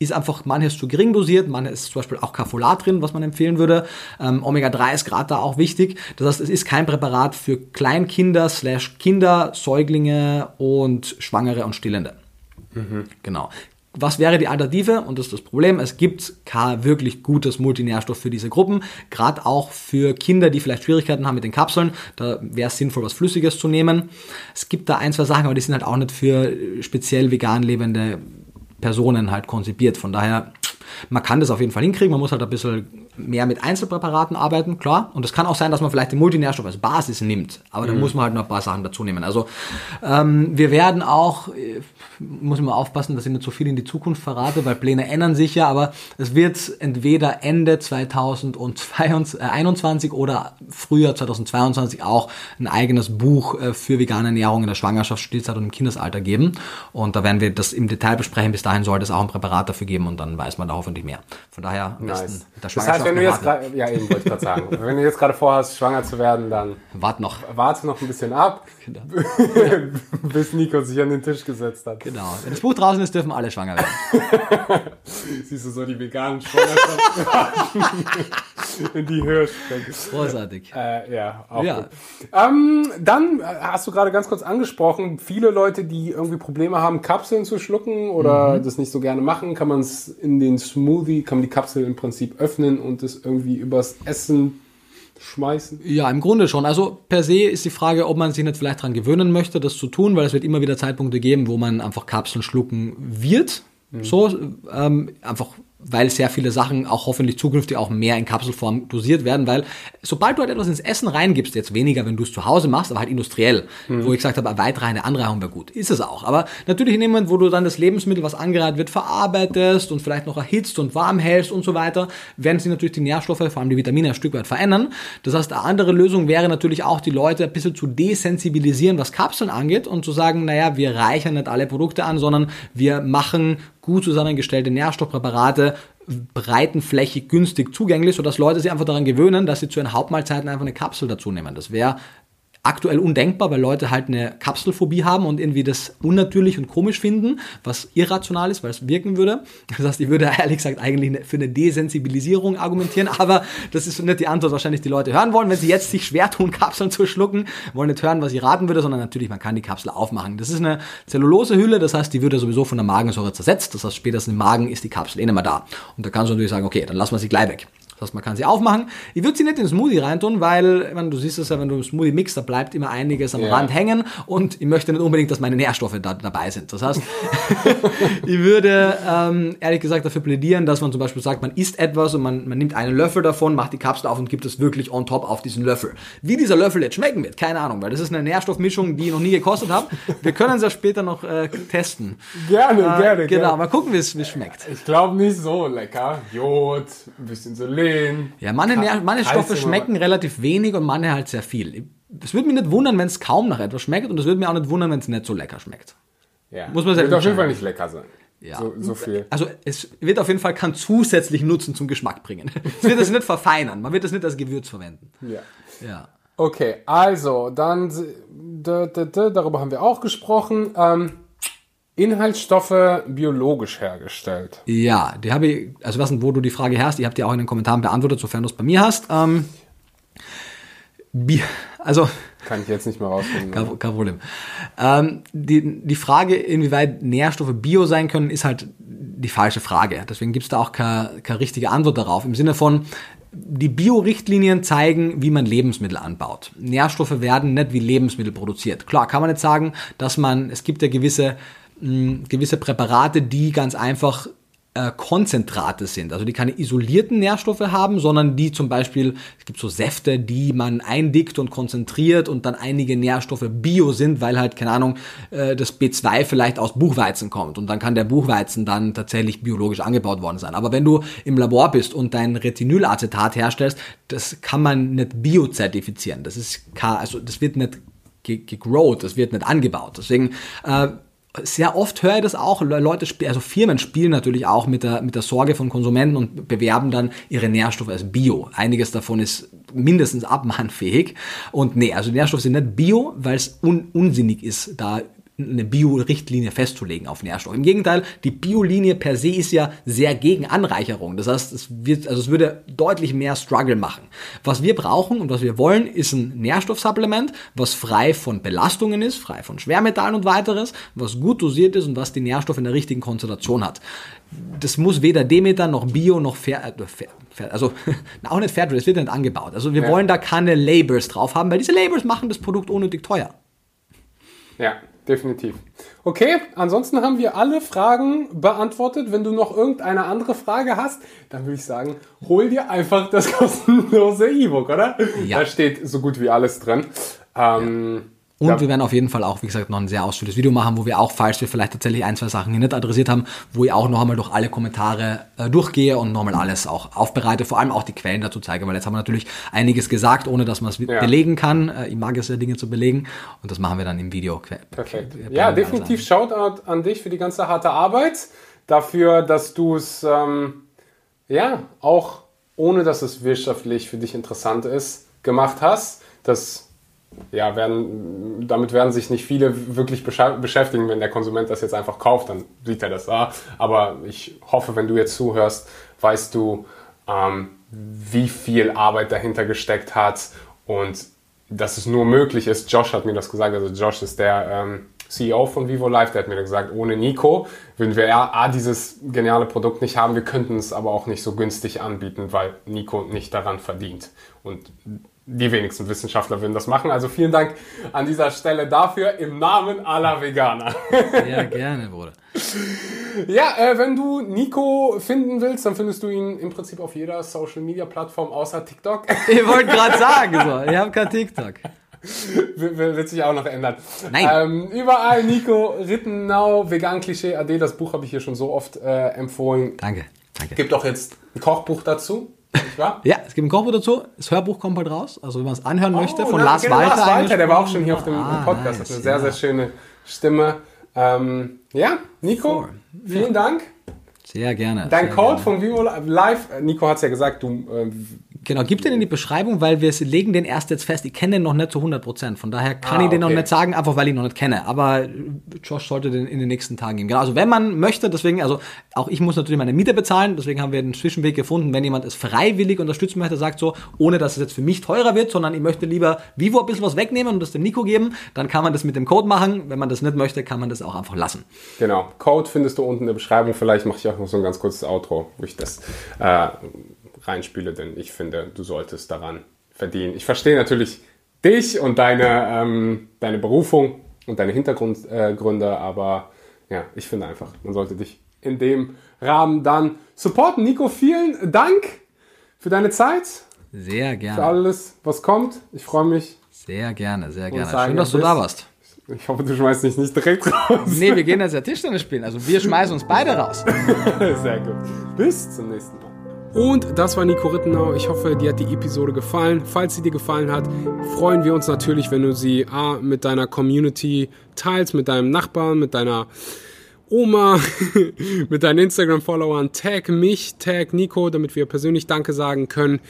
ist einfach manches zu gering dosiert, manches ist zum Beispiel auch Cafolat drin, was man empfehlen würde. Ähm, Omega drei ist gerade da auch wichtig. Das heißt, es ist kein Präparat für Kleinkinder, Slash Kinder, Säuglinge und Schwangere und Stillende. Mhm. Genau. Was wäre die Alternative? Und das ist das Problem, es gibt kein wirklich gutes Multinährstoff für diese Gruppen, gerade auch für Kinder, die vielleicht Schwierigkeiten haben mit den Kapseln, da wäre es sinnvoll, was Flüssiges zu nehmen. Es gibt da ein, zwei Sachen, aber die sind halt auch nicht für speziell vegan lebende Personen halt konzipiert, von daher, man kann das auf jeden Fall hinkriegen, man muss halt ein bisschen mehr mit Einzelpräparaten arbeiten, klar, und es kann auch sein, dass man vielleicht den Multinährstoff als Basis nimmt, aber dann mhm. muss man halt noch ein paar Sachen dazu nehmen. Also ähm, wir werden auch, äh, muss ich mal aufpassen, dass ich nicht so viel in die Zukunft verrate, weil Pläne ändern sich ja, aber es wird entweder Ende zweitausendeinundzwanzig oder Frühjahr zweitausendzweiundzwanzig auch ein eigenes Buch äh, für vegane Ernährung in der Schwangerschaft, Stillzeit und im Kindesalter geben, und da werden wir das im Detail besprechen. Bis dahin sollte es auch ein Präparat dafür geben und dann weiß man da hoffentlich mehr. Von daher nice. Am besten der Schwangerschaft. Das heißt, wenn du jetzt gerade, ja eben wollte ich gerade sagen, wenn du jetzt gerade vorhast, schwanger zu werden, dann wart noch. Warte noch ein bisschen ab, genau. bis Nico sich an den Tisch gesetzt hat. Genau. Wenn das Buch draußen ist, dürfen alle schwanger werden. Siehst du, so die veganen Schwangerschaften in die Höhe springen. Großartig. Äh, ja, auch ja. Gut. Ähm, dann hast du gerade ganz kurz angesprochen, viele Leute, die irgendwie Probleme haben, Kapseln zu schlucken oder mhm. das nicht so gerne machen, kann man es in den Smoothie, kann man die Kapsel im Prinzip öffnen und es irgendwie übers Essen schmeißen? Ja, im Grunde schon. Also per se ist die Frage, ob man sich nicht vielleicht daran gewöhnen möchte, das zu tun, weil es wird immer wieder Zeitpunkte geben, wo man einfach Kapseln schlucken wird. Mhm. So, ähm, einfach weil sehr viele Sachen auch hoffentlich zukünftig auch mehr in Kapselform dosiert werden, weil sobald du halt etwas ins Essen reingibst, jetzt weniger, wenn du es zu Hause machst, aber halt industriell, mhm. wo ich gesagt habe, eine weitreichende Anreicherung wäre gut, ist es auch. Aber natürlich in dem Moment, wo du dann das Lebensmittel, was angereichert wird, verarbeitest und vielleicht noch erhitzt und warm hältst und so weiter, werden sich natürlich die Nährstoffe, vor allem die Vitamine, ein Stück weit verändern. Das heißt, eine andere Lösung wäre natürlich auch, die Leute ein bisschen zu desensibilisieren, was Kapseln angeht, und zu sagen, naja, wir reichern nicht alle Produkte an, sondern wir machen gut zusammengestellte Nährstoffpräparate breitenflächig günstig zugänglich, sodass Leute sich einfach daran gewöhnen, dass sie zu ihren Hauptmahlzeiten einfach eine Kapsel dazu nehmen. Das wäre aktuell undenkbar, weil Leute halt eine Kapselphobie haben und irgendwie das unnatürlich und komisch finden, was irrational ist, weil es wirken würde. Das heißt, ich würde ehrlich gesagt eigentlich für eine Desensibilisierung argumentieren, aber das ist nicht die Antwort, wahrscheinlich die Leute hören wollen. Wenn sie jetzt sich schwer tun, Kapseln zu schlucken, wollen nicht hören, was ich raten würde, sondern natürlich, man kann die Kapsel aufmachen. Das ist eine Zellulosehülle, das heißt, die würde sowieso von der Magensäure zersetzt, das heißt, spätestens im Magen ist die Kapsel eh nicht mehr da. Und da kannst du natürlich sagen, okay, dann lassen wir sie gleich weg. Das heißt, man kann sie aufmachen. Ich würde sie nicht in den Smoothie reintun, weil, ich meine, du siehst es ja, wenn du einen Smoothie mixt, da bleibt immer einiges am yeah. Rand hängen und ich möchte nicht unbedingt, dass meine Nährstoffe da, dabei sind. Das heißt, ich würde ähm, ehrlich gesagt dafür plädieren, dass man zum Beispiel sagt, man isst etwas und man, man nimmt einen Löffel davon, macht die Kapsel auf und gibt es wirklich on top auf diesen Löffel. Wie dieser Löffel jetzt schmecken wird, keine Ahnung, weil das ist eine Nährstoffmischung, die ich noch nie gekostet habe. Wir können es ja später noch äh, testen. Gerne, äh, gerne. Genau, gerne. Mal gucken, wie es schmeckt. Ich glaube nicht so lecker. Jod, ein bisschen Selen. Ja, manche, manche Stoffe schmecken relativ wenig und manche halt sehr viel. Es würde mich nicht wundern, wenn es kaum nach etwas schmeckt, und es würde mir auch nicht wundern, wenn es nicht so lecker schmeckt. Ja. Muss man es wird auf jeden Fall nicht lecker sein. Ja. So, so viel. Also es wird auf jeden Fall keinen zusätzlichen Nutzen zum Geschmack bringen. Es wird es nicht verfeinern, man wird es nicht als Gewürz verwenden. Ja. Ja. Okay, also dann darüber haben wir auch gesprochen. Ähm, Inhaltsstoffe biologisch hergestellt. Ja, die habe ich, also was und wo du die Frage hast, ich habe die auch in den Kommentaren beantwortet, sofern du es bei mir hast. Ähm, bi- also kann ich jetzt nicht mehr rausfinden. Kein, kein Problem. Ähm, die, die Frage, inwieweit Nährstoffe bio sein können, ist halt die falsche Frage. Deswegen gibt es da auch keine, keine richtige Antwort darauf. Im Sinne von, die Bio-Richtlinien zeigen, wie man Lebensmittel anbaut. Nährstoffe werden nicht wie Lebensmittel produziert. Klar, kann man nicht sagen, dass man, es gibt ja gewisse gewisse Präparate, die ganz einfach äh, Konzentrate sind, also die keine isolierten Nährstoffe haben, sondern die zum Beispiel, es gibt so Säfte, die man eindickt und konzentriert und dann einige Nährstoffe bio sind, weil halt, keine Ahnung, äh, das B zwei vielleicht aus Buchweizen kommt und dann kann der Buchweizen dann tatsächlich biologisch angebaut worden sein. Aber wenn du im Labor bist und dein Retinylacetat herstellst, das kann man nicht bio-zertifizieren. Das ist, also das wird nicht gegrowt, das wird nicht angebaut. Deswegen, äh, sehr oft höre ich das auch, Leute, also Firmen spielen natürlich auch mit der, mit der Sorge von Konsumenten und bewerben dann ihre Nährstoffe als Bio. Einiges davon ist mindestens abmahnfähig. Und nee, also Nährstoffe sind nicht Bio, weil es un- unsinnig ist, da eine Bio-Richtlinie festzulegen auf Nährstoffe. Im Gegenteil, die Bio-Linie per se ist ja sehr gegen Anreicherung. Das heißt, es wird, also es würde deutlich mehr Struggle machen. Was wir brauchen und was wir wollen, ist ein Nährstoffsupplement, was frei von Belastungen ist, frei von Schwermetallen und weiteres, was gut dosiert ist und was die Nährstoffe in der richtigen Konzentration hat. Das muss weder Demeter noch Bio noch Fair, äh, Fair also auch nicht Fairtrade, das wird nicht angebaut. Also wir ja. wollen da keine Labels drauf haben, weil diese Labels machen das Produkt unnötig teuer. Ja, definitiv. Okay, ansonsten haben wir alle Fragen beantwortet. Wenn du noch irgendeine andere Frage hast, dann würde ich sagen, hol dir einfach das kostenlose E-Book, oder? Ja. Da steht so gut wie alles drin. Ähm, ja. Und ja. wir werden auf jeden Fall auch, wie gesagt, noch ein sehr ausführliches Video machen, wo wir auch, falls wir vielleicht tatsächlich ein, zwei Sachen hier nicht adressiert haben, wo ich auch noch einmal durch alle Kommentare äh, durchgehe und nochmal alles auch aufbereite, vor allem auch die Quellen dazu zeige, weil jetzt haben wir natürlich einiges gesagt, ohne dass man es ja. belegen kann. Äh, ich mag es ja, Dinge zu belegen, und das machen wir dann im Video. Perfekt. Ja, definitiv Shoutout an dich für die ganze harte Arbeit, dafür, dass du es, ähm, ja, auch ohne, dass es wirtschaftlich für dich interessant ist, gemacht hast. Das Ja, werden, damit werden sich nicht viele wirklich beschäftigen. Wenn der Konsument das jetzt einfach kauft, dann sieht er das. Ah, aber ich hoffe, wenn du jetzt zuhörst, weißt du, ähm, wie viel Arbeit dahinter gesteckt hat und dass es nur möglich ist. Josh hat mir das gesagt. Also Josh ist der ähm, C E O von Vivo Life. Der hat mir gesagt, ohne Nico würden wir ja A, dieses geniale Produkt nicht haben. Wir könnten es aber auch nicht so günstig anbieten, weil Nico nicht daran verdient. Und die wenigsten Wissenschaftler würden das machen. Also vielen Dank an dieser Stelle dafür im Namen aller Veganer. Sehr gerne, Bruder. Ja, äh, wenn du Nico finden willst, dann findest du ihn im Prinzip auf jeder Social-Media-Plattform außer TikTok. Ich wollte gerade sagen, so, ich habe kein TikTok. Wird sich auch noch ändern. Nein. Ähm, überall Nico Rittenau, Vegan Klischee ade. Das Buch habe ich hier schon so oft äh, empfohlen. Danke, danke. Gibt auch jetzt ein Kochbuch dazu. Ja, es gibt ein Kochbuch dazu. Das Hörbuch kommt bald raus. Also wenn man es anhören oh, möchte, von Lars Walter. Lars Walter, der war auch schon hier auf dem ah, Podcast. Nice, hat eine sehr, ja. sehr schöne Stimme. Ähm, ja, Nico, Four. vielen ja. Dank. Sehr gerne. Dein sehr Code gerne. Von Vivo Live, Nico hat es ja gesagt, du... Äh, genau, gib den in die Beschreibung, weil wir legen den erst jetzt fest. Ich kenne den noch nicht zu hundert Prozent. Von daher kann ah, ich den okay. noch nicht sagen, einfach weil ich ihn noch nicht kenne. Aber Josh sollte den in den nächsten Tagen geben. Genau, also wenn man möchte, deswegen, also auch ich muss natürlich meine Miete bezahlen, deswegen haben wir einen Zwischenweg gefunden. Wenn jemand es freiwillig unterstützen möchte, sagt so, ohne dass es jetzt für mich teurer wird, sondern ich möchte lieber Vivo ein bisschen was wegnehmen und das dem Nico geben, dann kann man das mit dem Code machen. Wenn man das nicht möchte, kann man das auch einfach lassen. Genau, Code findest du unten in der Beschreibung. Vielleicht mache ich auch noch so ein ganz kurzes Outro, wo ich das... Äh, reinspiele, denn ich finde, du solltest daran verdienen. Ich verstehe natürlich dich und deine, ähm, deine Berufung und deine Hintergründe, äh, aber ja, ich finde einfach, man sollte dich in dem Rahmen dann supporten. Nico, vielen Dank für deine Zeit. Sehr gerne. Für alles, was kommt. Ich freue mich. Sehr gerne, sehr gerne. Sagen, Schön, dass du da warst. Ich hoffe, du schmeißt dich nicht direkt raus. Nee, wir gehen jetzt ja Tischtennis spielen. Also wir schmeißen uns beide raus. Sehr gut. Bis zum nächsten Mal. Und das war Nico Rittenau. Ich hoffe, dir hat die Episode gefallen. Falls sie dir gefallen hat, freuen wir uns natürlich, wenn du sie A, mit deiner Community teilst, mit deinem Nachbarn, mit deiner Oma, mit deinen Instagram-Followern. Tag mich, tag Nico, damit wir persönlich Danke sagen können.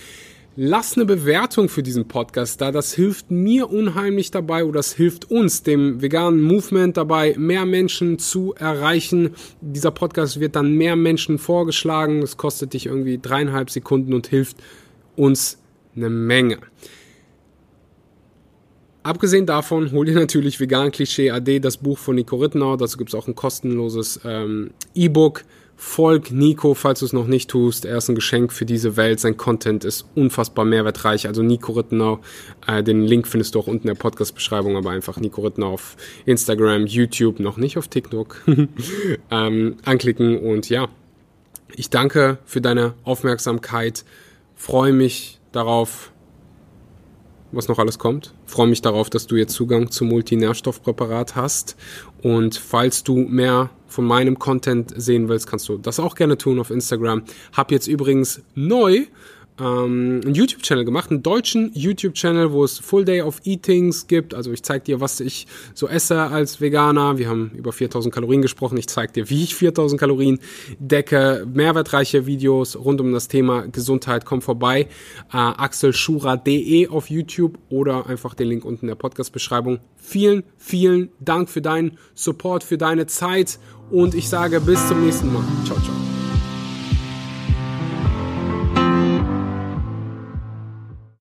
Lass eine Bewertung für diesen Podcast da. Das hilft mir unheimlich dabei, oder das hilft uns, dem veganen Movement dabei, mehr Menschen zu erreichen. Dieser Podcast wird dann mehr Menschen vorgeschlagen. Es kostet dich irgendwie dreieinhalb Sekunden und hilft uns eine Menge. Abgesehen davon, hol dir natürlich Vegan Klischee ade, das Buch von Nico Rittenau. Dazu gibt es auch ein kostenloses ähm, E-Book. Folg Nico, falls du es noch nicht tust. Er ist ein Geschenk für diese Welt. Sein Content ist unfassbar mehrwertreich. Also Nico Rittenau, äh, den Link findest du auch unten in der Podcast-Beschreibung, aber einfach Nico Rittenau auf Instagram, YouTube, noch nicht auf TikTok, ähm, anklicken. Und ja, ich danke für deine Aufmerksamkeit. Freue mich darauf, was noch alles kommt. Freue mich darauf, dass du jetzt Zugang zum Multinährstoffpräparat hast. Und falls du mehr von meinem Content sehen willst, kannst du das auch gerne tun auf Instagram. Hab jetzt übrigens neu ähm, einen YouTube-Channel gemacht, einen deutschen YouTube-Channel, wo es Full Day of Eatings gibt. Also ich zeig dir, was ich so esse als Veganer. Wir haben über viertausend Kalorien gesprochen. Ich zeig dir, wie ich viertausend Kalorien decke. Mehrwertreiche Videos rund um das Thema Gesundheit. Komm vorbei. Äh, axel schura punkt de auf YouTube oder einfach den Link unten in der Podcast-Beschreibung. Vielen, vielen Dank für deinen Support, für deine Zeit und ich sage bis zum nächsten Mal. Ciao, ciao.